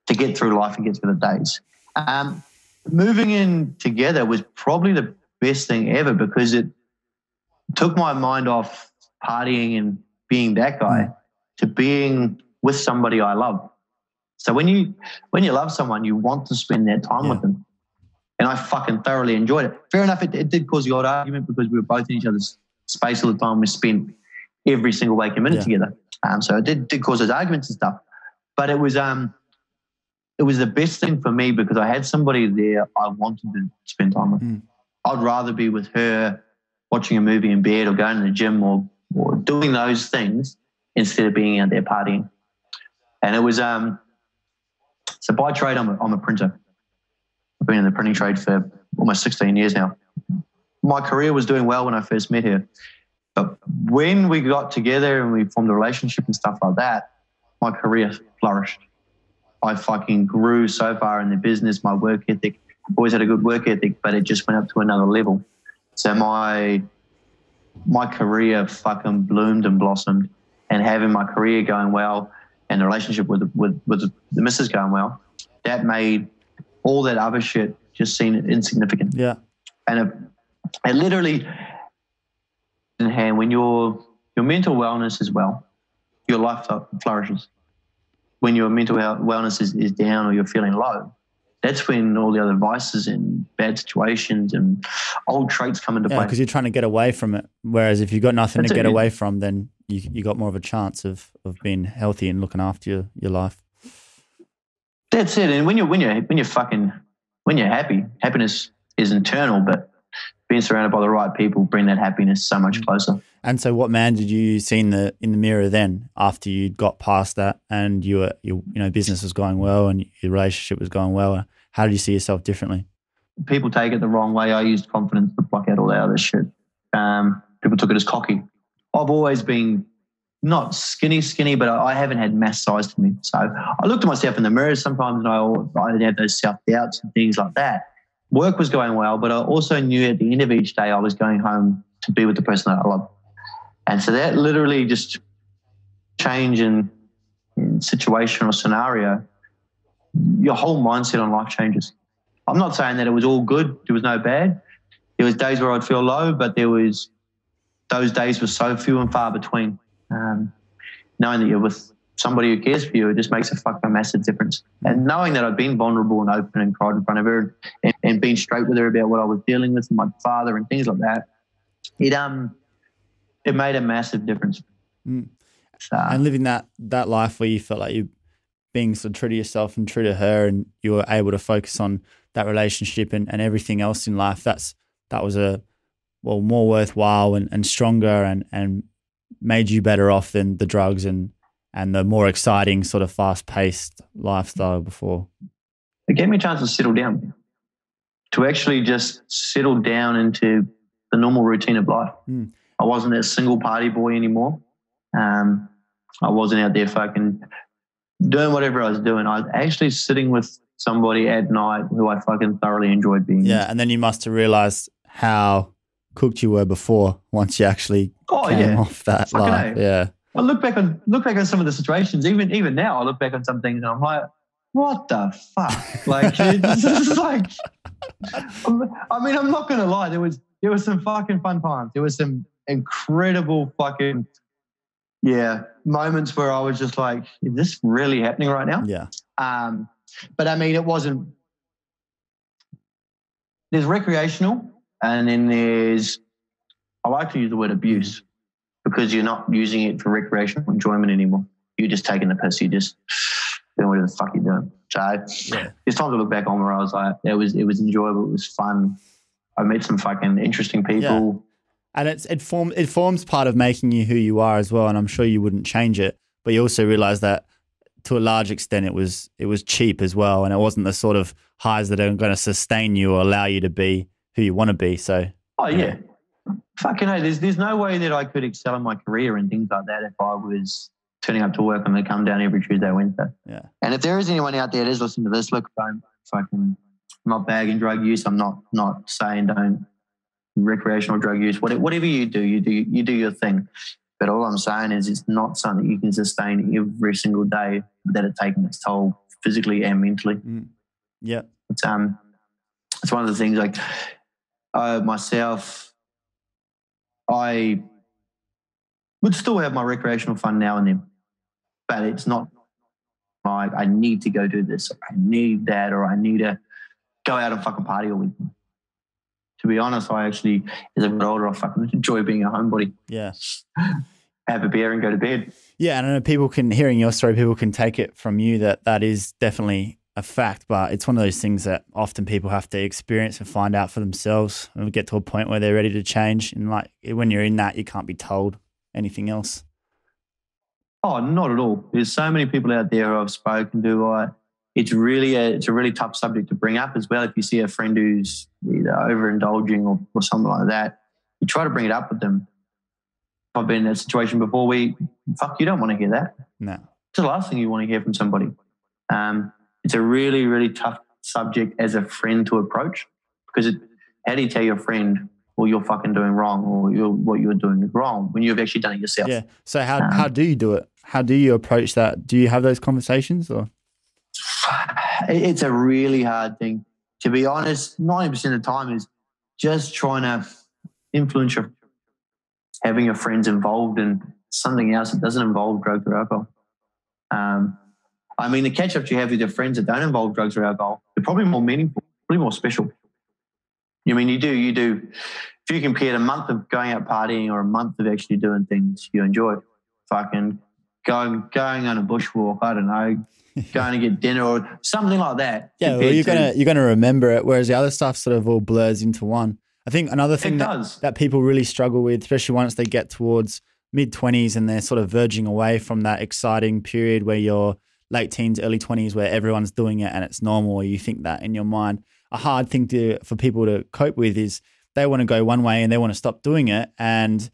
get through life and get through the days. Moving in together was probably the best thing ever because it took my mind off partying and being that guy to being with somebody I love. So when you love someone, you want to spend that time with them. And I fucking thoroughly enjoyed it. Fair enough, it did cause the odd argument because we were both in each other's space all the time. We spent every single waking minute together. So it did cause those arguments and stuff. But it was the best thing for me because I had somebody there I wanted to spend time with. Mm. I'd rather be with her watching a movie in bed or going to the gym or doing those things instead of being out there partying. And it was... So by trade, I'm a printer. I've been in the printing trade for almost 16 years now. My career was doing well when I first met her. But when we got together and we formed a relationship and stuff like that, my career flourished. I fucking grew so far in the business, my work ethic. I've always had a good work ethic, but it just went up to another level. So my my career fucking bloomed and blossomed, and having my career going well and the relationship with the missus going well, that made all that other shit just seem insignificant. Yeah. And it literally, in hand, when your mental wellness is well, your life flourishes. When your mental wellness is down or you're feeling low, that's when all the other vices and bad situations and old traits come into play. Because you're trying to get away from it. Whereas if you've got nothing to get away from, then you got more of a chance of being healthy and looking after your life. That's it. And when you're happy, happiness is internal, but being surrounded by the right people bring that happiness so much closer. And so, what man did you see in the mirror then, after you got past that and your business was going well and your relationship was going well? How did you see yourself differently? People take it the wrong way. I used confidence to block out all that other shit. People took it as cocky. I've always been not skinny, but I haven't had mass size to me. So I looked at myself in the mirror sometimes, and I didn't have those self doubts and things like that. Work was going well, but I also knew at the end of each day I was going home to be with the person that I love. And so that literally just change in situation or scenario, your whole mindset on life changes. I'm not saying that it was all good, there was no bad. There was days where I'd feel low, but those days were so few and far between. Knowing that you're with somebody who cares for you, it just makes a fucking massive difference. And knowing that I'd been vulnerable and open and cried in front of her and been straight with her about what I was dealing with and my father and things like that, it made a massive difference. Mm. So, and living that life where you felt like you're being so true to yourself and true to her, and you were able to focus on that relationship and everything else in life, that was more worthwhile and stronger and made you better off than the drugs and the more exciting sort of fast-paced lifestyle before. It gave me a chance to settle down, to actually just settle down into the normal routine of life. Mm. I wasn't that single party boy anymore. I wasn't out there fucking doing whatever I was doing. I was actually sitting with somebody at night who I fucking thoroughly enjoyed being with. Yeah, and then you must have realised how cooked you were before once you actually came off that life. Yeah. I look back on some of the situations, even now I look back on some things and I'm like, what the fuck? Like, it's like, I mean, I'm not going to lie. There was some fucking fun times. There was some incredible fucking, moments where I was just like, is this really happening right now? Yeah. But I mean, it wasn't, there's recreational and then there's, I like to use the word abuse, because you're not using it for recreational enjoyment anymore. You're just taking the piss. You're just doing whatever the fuck you're doing. So It's time to look back on where I was like, it was enjoyable. It was fun. I met some fucking interesting people. Yeah. And it forms part of making you who you are as well. And I'm sure you wouldn't change it, but you also realize that to a large extent it was cheap as well. And it wasn't the sort of highs that are going to sustain you or allow you to be who you want to be. So, fucking hell, there's no way that I could excel in my career and things like that if I was turning up to work and they come down every Tuesday, Wednesday. Yeah. And if there is anyone out there that is listening to this, look, don't fucking, I'm not bagging drug use. I'm not saying don't recreational drug use. Whatever you do your thing. But all I'm saying is it's not something you can sustain every single day without it taking its toll physically and mentally. Mm. Yeah. It's one of the things like myself, I would still have my recreational fun now and then, but it's not like I need to go do this, or I need that, or I need to go out and fucking party all weekend. To be honest, I actually, as I got older, I fucking enjoy being a homebody. Yeah. Have a beer and go to bed. Yeah, and I know hearing your story, people can take it from you that is definitely a fact, but it's one of those things that often people have to experience and find out for themselves and get to a point where they're ready to change. And like when you're in that, you can't be told anything else. Oh, not at all. There's so many people out there who I've spoken to. It's a really tough subject to bring up as well. If you see a friend who's either overindulging or something like that, you try to bring it up with them. I've been in that situation before. You don't want to hear that. No. It's the last thing you want to hear from somebody. It's a really, really tough subject as a friend to approach, because how do you tell your friend well, you're fucking doing wrong, or you're, what you're doing is wrong, when you've actually done it yourself. Yeah. So how do you do it? How do you approach that? Do you have those conversations? Or it's a really hard thing. To be honest, 90% of the time is just trying to influence your, having your friends involved in something else that doesn't involve drugs or alcohol. I mean, the catch-ups you have with your friends that don't involve drugs or alcohol, they're probably more meaningful, probably more special. I mean, you do. If you compare a month of going out partying or a month of actually doing things you enjoy, fucking going on a bushwalk, I don't know, going to get dinner or something like that. Yeah, well, you're gonna remember it, whereas the other stuff sort of all blurs into one. I think another thing that people really struggle with, especially once they get towards mid-20s and they're sort of verging away from that exciting period where you're late teens, early 20s, where everyone's doing it and it's normal, or you think that in your mind, a hard thing for people to cope with is they want to go one way and they want to stop doing it, and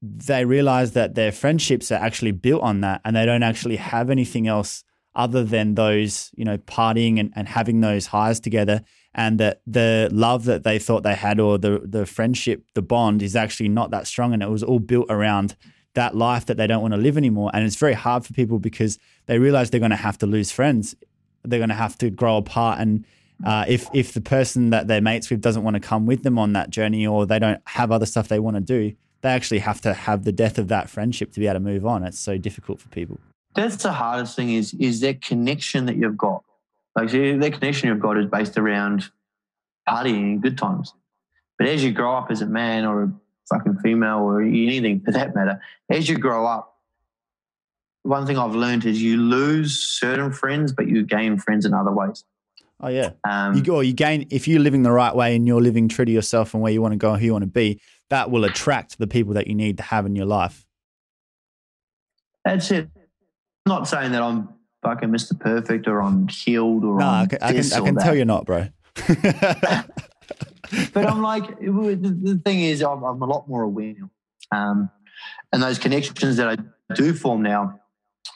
they realize that their friendships are actually built on that and they don't actually have anything else other than those, you know, partying and having those highs together, and that the love that they thought they had, or the friendship, the bond, is actually not that strong, and it was all built around that life that they don't want to live anymore. And it's very hard for people because they realize they're going to have to lose friends. They're going to have to grow apart, and if the person that they're mates with doesn't want to come with them on that journey, or they don't have other stuff they want to do, they actually have to have the death of that friendship to be able to move on. It's so difficult for people. That's the hardest thing is that connection that you've got. Like, so that connection you've got is based around partying and good times. But as you grow up as a man or a fucking female or anything for that matter, as you grow up, one thing I've learned is you lose certain friends, but you gain friends in other ways. Oh, yeah. You gain, if you're living the right way and you're living true to yourself and where you want to go and who you want to be, that will attract the people that you need to have in your life. That's it. I'm not saying that I'm fucking Mr. Perfect or I'm healed or I can tell you're not, bro. But I'm like, the thing is I'm a lot more aware now. And those connections that I do form now,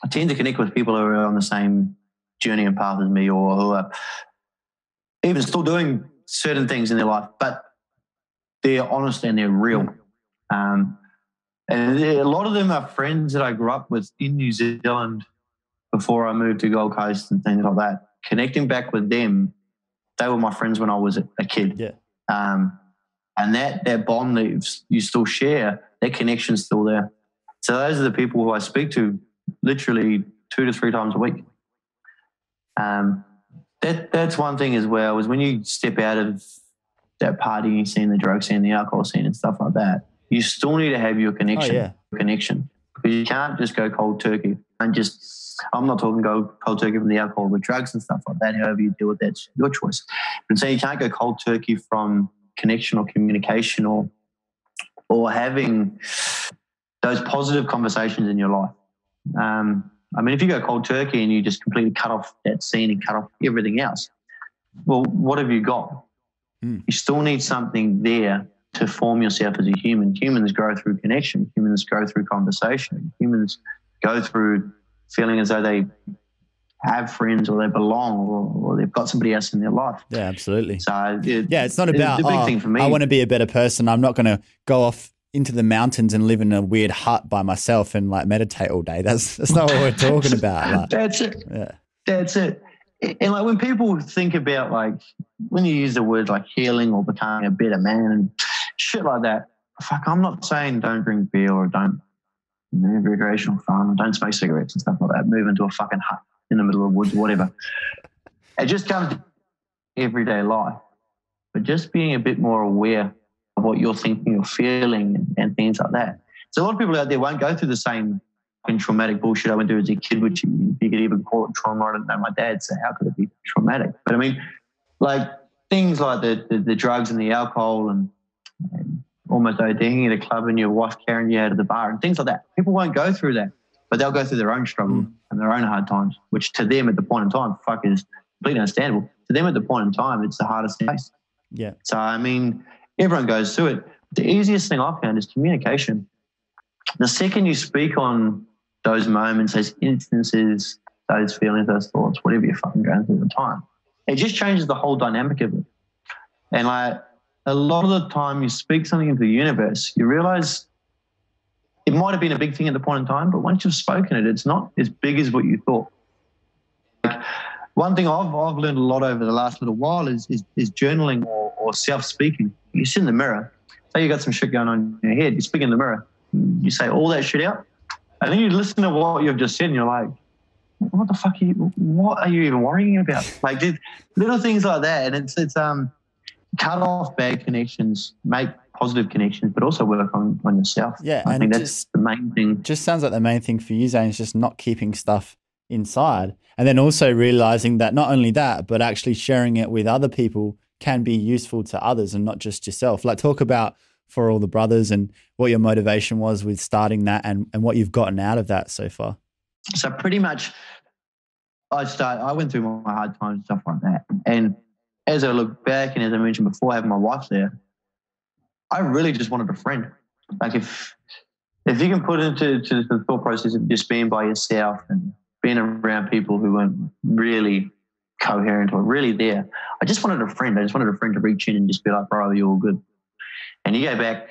I tend to connect with people who are on the same journey and path as me, or who are even still doing certain things in their life, but they're honest and they're real. And a lot of them are friends that I grew up with in New Zealand before I moved to Gold Coast and things like that. Connecting back with them, they were my friends when I was a kid. Yeah. And that bond that you still share, that connection's still there. So those are the people who I speak to literally 2 to 3 times a week. That's one thing as well, is when you step out of that partying scene, the drug scene, the alcohol scene and stuff like that, you still need to have your connection. Oh, yeah. Because you can't just go cold turkey. And I'm not talking go cold turkey from the alcohol with drugs and stuff like that. However you deal with that's your choice. But so you can't go cold turkey from connection or communication or having those positive conversations in your life. I mean, if you go cold turkey and you just completely cut off that scene and cut off everything else, well, what have you got? Mm. You still need something there to form yourself as a human. Humans grow through connection. Humans grow through conversation. Humans go through feeling as though they have friends or they belong or they've got somebody else in their life. Yeah, absolutely. So it's not about, it's a big thing for me. I want to be a better person. I'm not going to go off into the mountains and live in a weird hut by myself and like meditate all day. That's not what we're talking about. Like, that's it. Yeah. That's it. And like when people think about like, when you use the word like healing or becoming a better man and shit like that, fuck, I'm not saying don't drink beer or don't move recreational farm, don't smoke cigarettes and stuff like that, move into a fucking hut in the middle of the woods, whatever. It just comes to everyday life. But just being a bit more aware of what you're thinking or feeling and things like that. So a lot of people out there won't go through the same traumatic bullshit I went through as a kid, which you could even call it trauma. I don't know my dad, so how could it be traumatic? But I mean, like things like the drugs and the alcohol and almost ODing at a club and your wife carrying you out of the bar and things like that. People won't go through that, but they'll go through their own struggle and their own hard times, which to them at the point in time, fuck, is completely understandable. To them at the point in time, it's the hardest thing. Yeah. So, I mean, everyone goes through it. The easiest thing I've found is communication. The second you speak on those moments, those instances, those feelings, those thoughts, whatever you're fucking going through at the time, it just changes the whole dynamic of it. And like a lot of the time you speak something into the universe, you realize it might have been a big thing at the point in time, but once you've spoken it, it's not as big as what you thought. Like, one thing I've learned a lot over the last little while is journaling or self-speaking. You sit in the mirror. Say you got some shit going on in your head. You speak in the mirror. You say all that shit out. And then you listen to what you've just said and you're like, what the fuck are you, what are you even worrying about? Like, little things like that. And it's cut off bad connections, make positive connections, but also work on yourself. Yeah. I think that's the main thing. Just sounds like the main thing for you, Zane, is just not keeping stuff inside. And then also realizing that not only that, but actually sharing it with other people can be useful to others and not just yourself. Like, talk about For All the Brothers and what your motivation was with starting that and what you've gotten out of that so far. So pretty much I went through my hard times and stuff like that. And as I look back and as I mentioned before, having my wife there, I really just wanted a friend. Like if you can put into the thought process of just being by yourself and being around people who weren't really coherent or really there, I just wanted a friend. I just wanted a friend to reach in and just be like, bro, you're all good. And you go back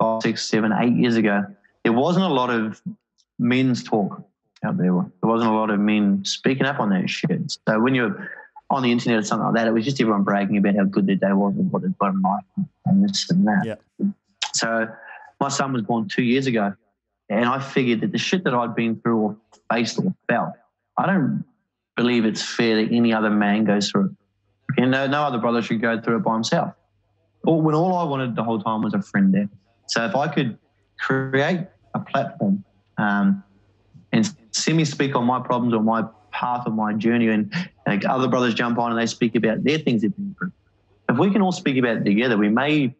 5, 6, 7, 8 years ago, there wasn't a lot of men's talk out there. There wasn't a lot of men speaking up on that shit. So when you're on the internet or something like that, it was just everyone bragging about how good their day was and what they'd got in life and this and that. Yeah. So my son was born 2 years ago, and I figured that the shit that I'd been through or faced or felt, I don't believe it's fair that any other man goes through it. And no other brother should go through it by himself. When all I wanted the whole time was a friend there. So if I could create a platform and see me speak on my problems or my path of my journey, and like, other brothers jump on and they speak about their things they've been through. If we can all speak about it together, we may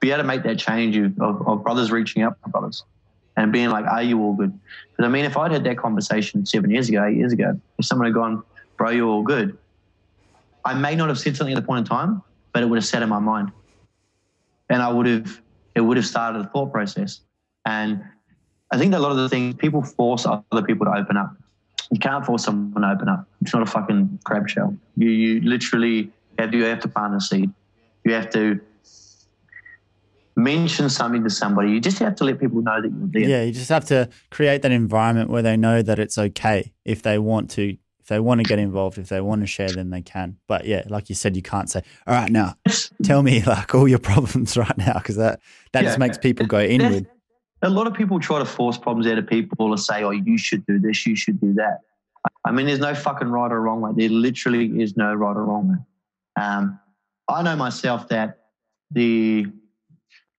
be able to make that change of brothers reaching out to brothers and being like, are you all good? Because, I mean, if I'd had that conversation 7 years ago, 8 years ago, if someone had gone, bro, you're all good, I may not have said something at the point in time, but it would have sat in my mind. And it would have started a thought process. And I think that a lot of the things, people force other people to open up. You can't force someone to open up. It's not a fucking crab shell. You literally have to plant a seed. You have to mention something to somebody. You just have to let people know that you're there. Yeah, you just have to create that environment where they know that it's okay if they want to. If they want to get involved, if they want to share, then they can. But yeah, like you said, you can't say, all right, now tell me like all your problems right now, because that just makes people go inward. A lot of people try to force problems out of people or say, oh, you should do this, you should do that. I mean, there's no fucking right or wrong way. There literally is no right or wrong way. I know myself that the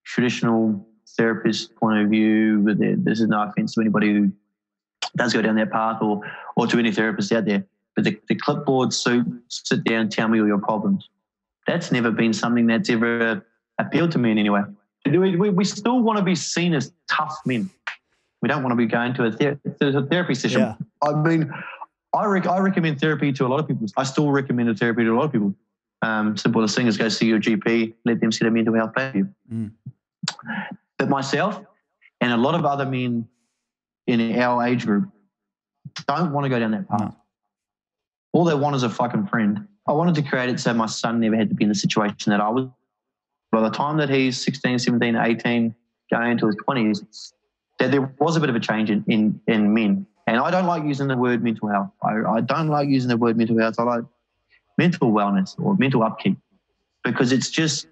traditional therapist point of view, with it, this is no offense to anybody who does go down that path or to any therapist out there, but the clipboard suit, sit down, tell me all your problems. That's never been something that's ever appealed to me in any way. We still want to be seen as tough men. We don't want to be going to a therapy session. Yeah. I mean, I recommend therapy to a lot of people. I still recommend a therapy to a lot of people. Simplest thing is go see your GP, let them see a mental health plan for you. But myself and a lot of other men in our age group don't want to go down that path. No. All they want is a fucking friend. I wanted to create it so my son never had to be in the situation that I was. By the time that he's 16, 17, 18, going into his 20s, that there was a bit of a change in men. And I don't like using the word mental health. I don't like using the word mental health. I like mental wellness or mental upkeep, because it's just,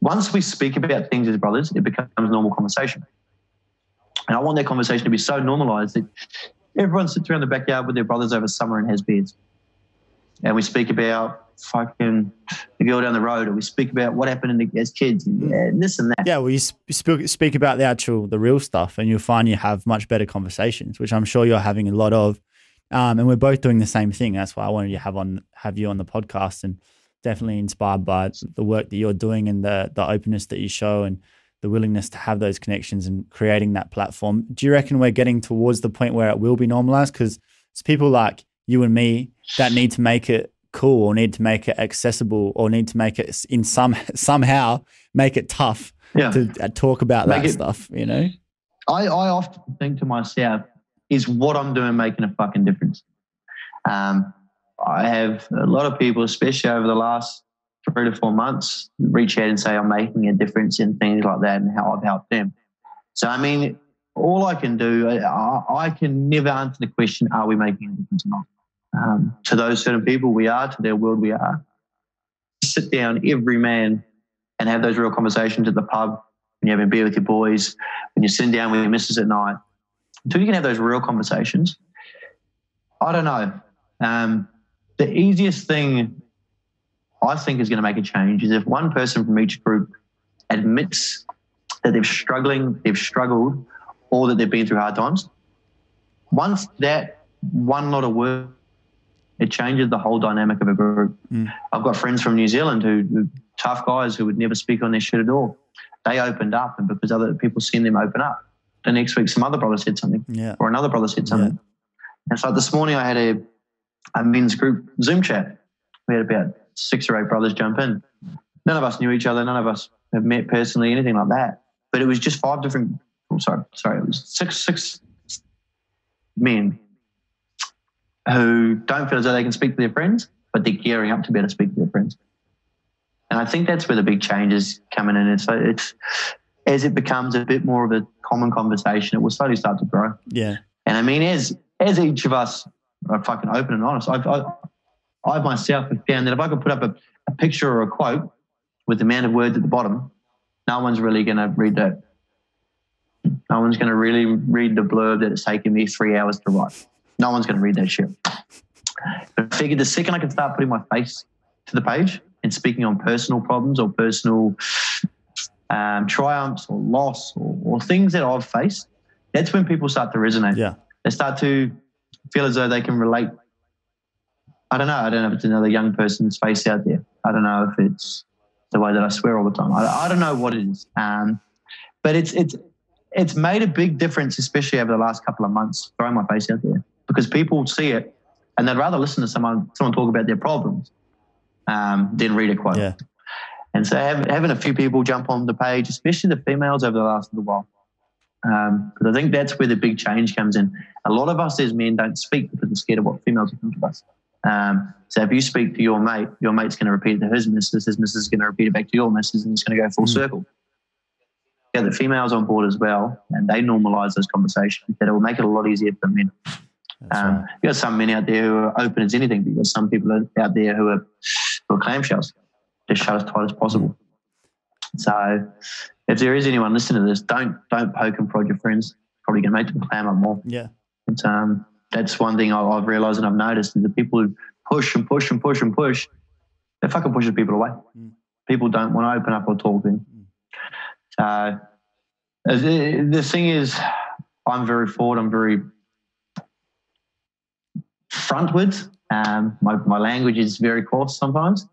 once we speak about things as brothers, it becomes normal conversation. And I want that conversation to be so normalised that everyone sits around the backyard with their brothers over summer and has beers. And we speak about fucking the girl down the road, or we speak about what happened as kids and this and that. Yeah, well, you speak about the real stuff, and you'll find you have much better conversations, which I'm sure you're having a lot of. And we're both doing the same thing. That's why I wanted to have you on the podcast, and definitely inspired by the work that you're doing and the openness that you show and the willingness to have those connections and creating that platform. Do you reckon we're getting towards the point where it will be normalized? Because it's people like you and me that need to make it cool or need to make it accessible or need to make it in somehow make it tough to talk about that stuff, you know? I often think to myself, is what I'm doing making a fucking difference? I have a lot of people, especially over the last 3 to 4 months, reach out and say I'm making a difference in things like that and how I've helped them. So, I mean, all I can do, I can never answer the question, are we making a difference or not? To those certain people we are, to their world we are. Sit down, every man, and have those real conversations at the pub, when you're having a beer with your boys, when you're sitting down with your missus at night. Until you can have those real conversations, I don't know. The easiest thing I think is going to make a change is if one person from each group admits that they've struggled, or that they've been through hard times. Once that one lot of work, it changes the whole dynamic of a group. Mm. I've got friends from New Zealand who tough guys who would never speak on their shit at all. They opened up, and because other people seen them open up, the next week some other brother said something, or another brother said something. And so this morning I had a men's group Zoom chat. We had about 6 or 8 brothers jump in. None of us knew each other. None of us have met personally, anything like that. But it was just it was six men who don't feel as though they can speak to their friends, but they're gearing up to be able to speak to their friends. And I think that's where the big change is coming in. And so it's, as it becomes a bit more of a common conversation, it will slowly start to grow. Yeah. And I mean, as each of us are fucking open and honest, I myself have found that if I could put up a picture or a quote with the amount of words at the bottom, no one's really going to read that. No one's going to really read the blurb that it's taken me 3 hours to write. No one's going to read that shit. But I figured the second I can start putting my face to the page and speaking on personal problems or personal triumphs or loss or things that I've faced, that's when people start to resonate. Yeah. They start to feel as though they can relate. I don't know if it's another young person's face out there. I don't know if it's the way that I swear all the time. I don't know what it is. But it's made a big difference, especially over the last couple of months, throwing my face out there, because people see it and they'd rather listen to someone talk about their problems than read a quote. Yeah. And so having a few people jump on the page, especially the females over the last little while, because I think that's where the big change comes in. A lot of us as men don't speak because we're scared of what females will think of us. So if you speak to your mate, your mate's going to repeat it to his missus is going to repeat it back to your missus, and it's going to go full circle. Yeah, the females on board as well, and they normalise those conversations, that it will make it a lot easier for men. Right. You've got some men out there who are open as anything, but you've got some people out there who are clamshells. They're shut as tight as possible. So if there is anyone listening to this, don't poke and prod your friends. Probably going to make them clam up more. Yeah. But, that's one thing I've realised and I've noticed is the people who push, they're fucking pushing people away. Mm. People don't want to open up or talk to them. Mm. The thing is, I'm very forward, I'm very frontwards. My language is very coarse sometimes.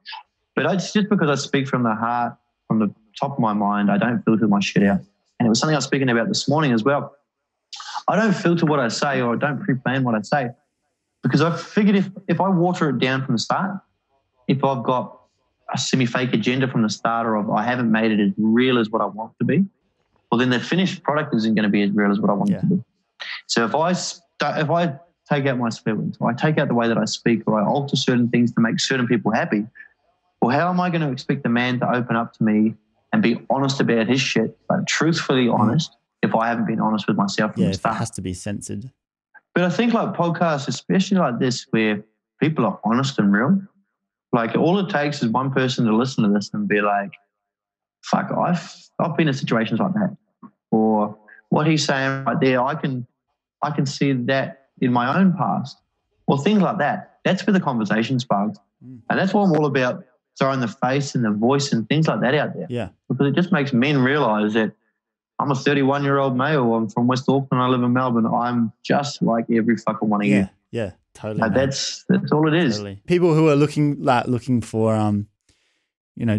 But it's just because I speak from the heart, from the top of my mind, I don't filter my shit out. And it was something I was speaking about this morning as well. I don't filter what I say, or I don't pre-plan what I say, because I figured if I water it down from the start, if I've got a semi-fake agenda from the start, or I haven't made it as real as what I want to be, well, then the finished product isn't going to be as real as what I want it to be. So if I take out my swear words, or I take out the way that I speak, or I alter certain things to make certain people happy, well, how am I going to expect the man to open up to me and be honest about his shit, but truthfully honest, if I haven't been honest with myself from the start? It has to be censored. But I think like podcasts, especially like this, where people are honest and real, like all it takes is one person to listen to this and be like, fuck, I've been in situations like that. Or what he's saying right there, I can see that in my own past. Or things like that. That's where the conversation sparks. Mm. And that's what I'm all about, throwing the face and the voice and things like that out there. Yeah. Because it just makes men realise that I'm a 31-year-old male. I'm from West Auckland. I live in Melbourne. I'm just like every fucking one of you. Yeah, totally. Like that's all it is. Totally. People who are looking for,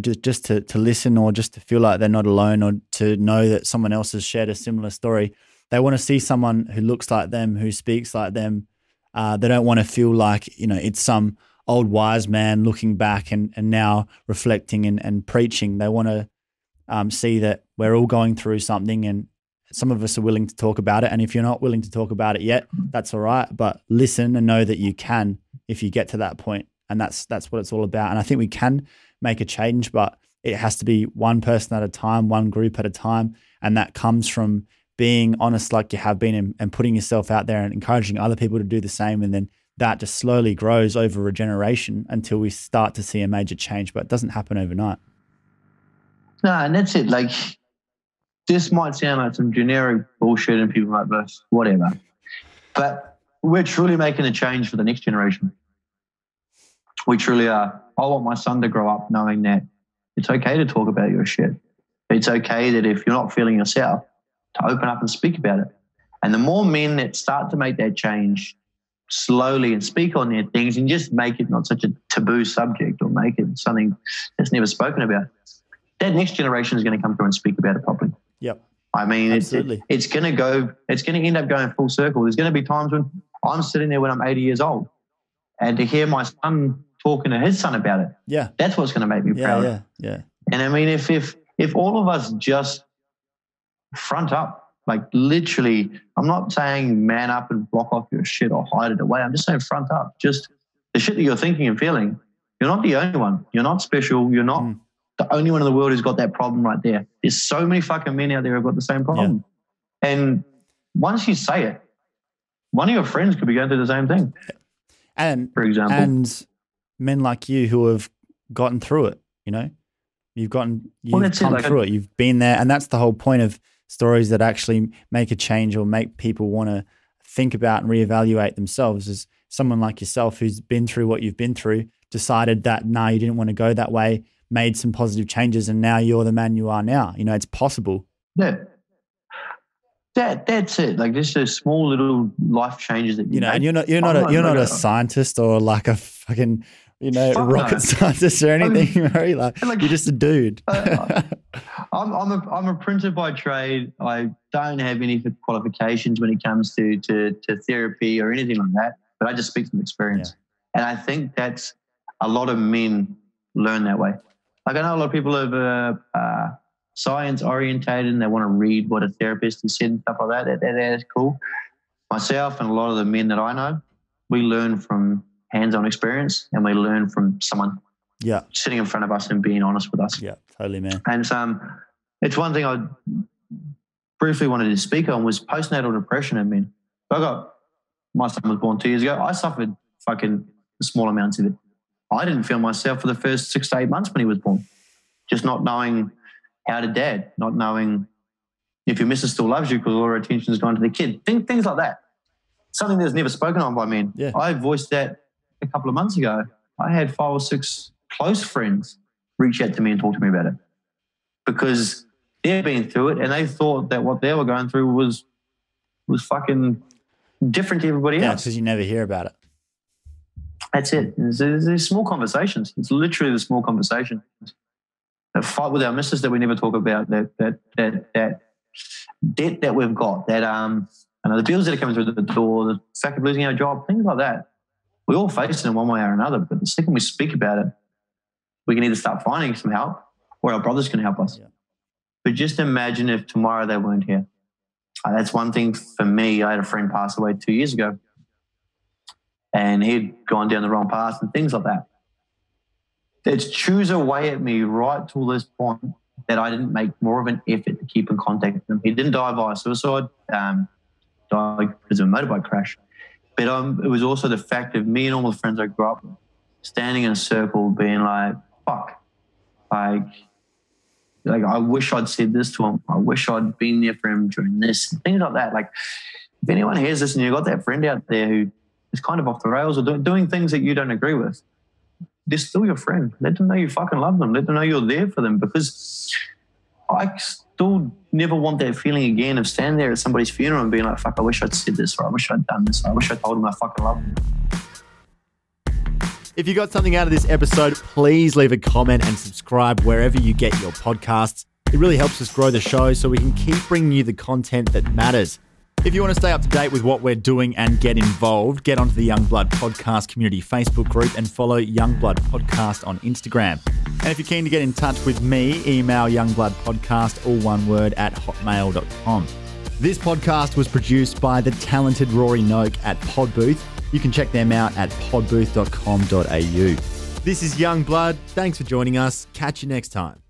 just to listen, or just to feel like they're not alone, or to know that someone else has shared a similar story. They want to see someone who looks like them, who speaks like them. They don't want to feel like, it's some old wise man looking back and now reflecting and preaching. They want to see that we're all going through something, and some of us are willing to talk about it. And if you're not willing to talk about it yet, that's all right. But listen and know that you can if you get to that point. And that's what it's all about. And I think we can make a change, but it has to be one person at a time, one group at a time. And that comes from being honest like you have been and putting yourself out there and encouraging other people to do the same. And then that just slowly grows over a generation until we start to see a major change, but it doesn't happen overnight. No, and that's it. Like, this might sound like some generic bullshit and people like this, whatever. But we're truly making a change for the next generation. We truly are. I want my son to grow up knowing that it's okay to talk about your shit. It's okay that if you're not feeling yourself, to open up and speak about it. And the more men that start to make that change slowly and speak on their things and just make it not such a taboo subject or make it something that's never spoken about, that next generation is going to come through and speak about it properly. Yep. I mean, it's going to go, it's going to end up going full circle. There's going to be times when I'm sitting there when I'm 80 years old and to hear my son talking to his son about it. Yeah. That's what's going to make me proud. Yeah. And I mean, if all of us just front up, like literally, I'm not saying man up and block off your shit or hide it away. I'm just saying front up. Just the shit that you're thinking and feeling. You're not the only one. You're not special. You're not the only one in the world who's got that problem right there. There's so many fucking men out there who've got the same problem. Yeah. And once you say it, one of your friends could be going through the same thing. And for example, and men like you who have gotten through it, you know, you've come through it. You've been there. And that's the whole point of stories that actually make a change or make people want to think about and reevaluate themselves, is someone like yourself who's been through what you've been through, decided that, no, you didn't want to go that way, made some positive changes, and now you're the man you are now. You know, it's possible. Yeah. That's it. Like, just those small little life changes that you know. And you're not a scientist or like a fucking, you know, rocket scientist or anything. Murray. Like, you're just a dude. I'm a printer by trade. I don't have any qualifications when it comes to therapy or anything like that. But I just speak from experience, and I think that's a lot of men learn that way. Like, I know a lot of people are science orientated and they want to read what a therapist has said and stuff like that. That is cool. Myself and a lot of the men that I know, we learn from hands-on experience and we learn from someone sitting in front of us and being honest with us. Yeah, totally, man. And it's one thing I briefly wanted to speak on was postnatal depression in men. So my son was born 2 years ago. I suffered fucking small amounts of it. I didn't feel myself for the first 6 to 8 months when he was born. Just not knowing how to dad, not knowing if your missus still loves you because all her attention has gone to the kid. Things like that. Something that's never spoken on by men. Yeah. I voiced that a couple of months ago. I had 5 or 6 close friends reach out to me and talk to me about it because they've been through it and they thought that what they were going through was fucking different to everybody else. Because you never hear about it. That's it. There's small conversations. It's literally the small conversations. The fight with our missus that we never talk about, that debt that we've got, that the bills that are coming through the door, the fact of losing our job, things like that. We all face it in one way or another, but the second we speak about it, we can either start finding some help or our brothers can help us. Yeah. But just imagine if tomorrow they weren't here. That's one thing for me. I had a friend pass away 2 years ago. And he'd gone down the wrong path and things like that. It's chews away at me right till this point that I didn't make more of an effort to keep in contact with him. He didn't die via suicide, died because of a motorbike crash. But it was also the fact of me and all the friends I grew up with standing in a circle being like, fuck. Like I wish I'd said this to him. I wish I'd been there for him during this. Things like that. Like, if anyone hears this and you've got that friend out there who is kind of off the rails or doing things that you don't agree with, they're still your friend. Let them know you fucking love them. Let them know you're there for them, because I still never want that feeling again of standing there at somebody's funeral and being like, fuck, I wish I'd said this, or I wish I'd done this, or I wish I told them I fucking love them. If you got something out of this episode, please leave a comment and subscribe wherever you get your podcasts. It really helps us grow the show so we can keep bringing you the content that matters. If you want to stay up to date with what we're doing and get involved, get onto the Young Blood Podcast community Facebook group and follow Young Blood Podcast on Instagram. And if you're keen to get in touch with me, email youngbloodpodcast, all one word, at hotmail.com. This podcast was produced by the talented Rory Noak at Podbooth. You can check them out at podbooth.com.au. This is Young Blood. Thanks for joining us. Catch you next time.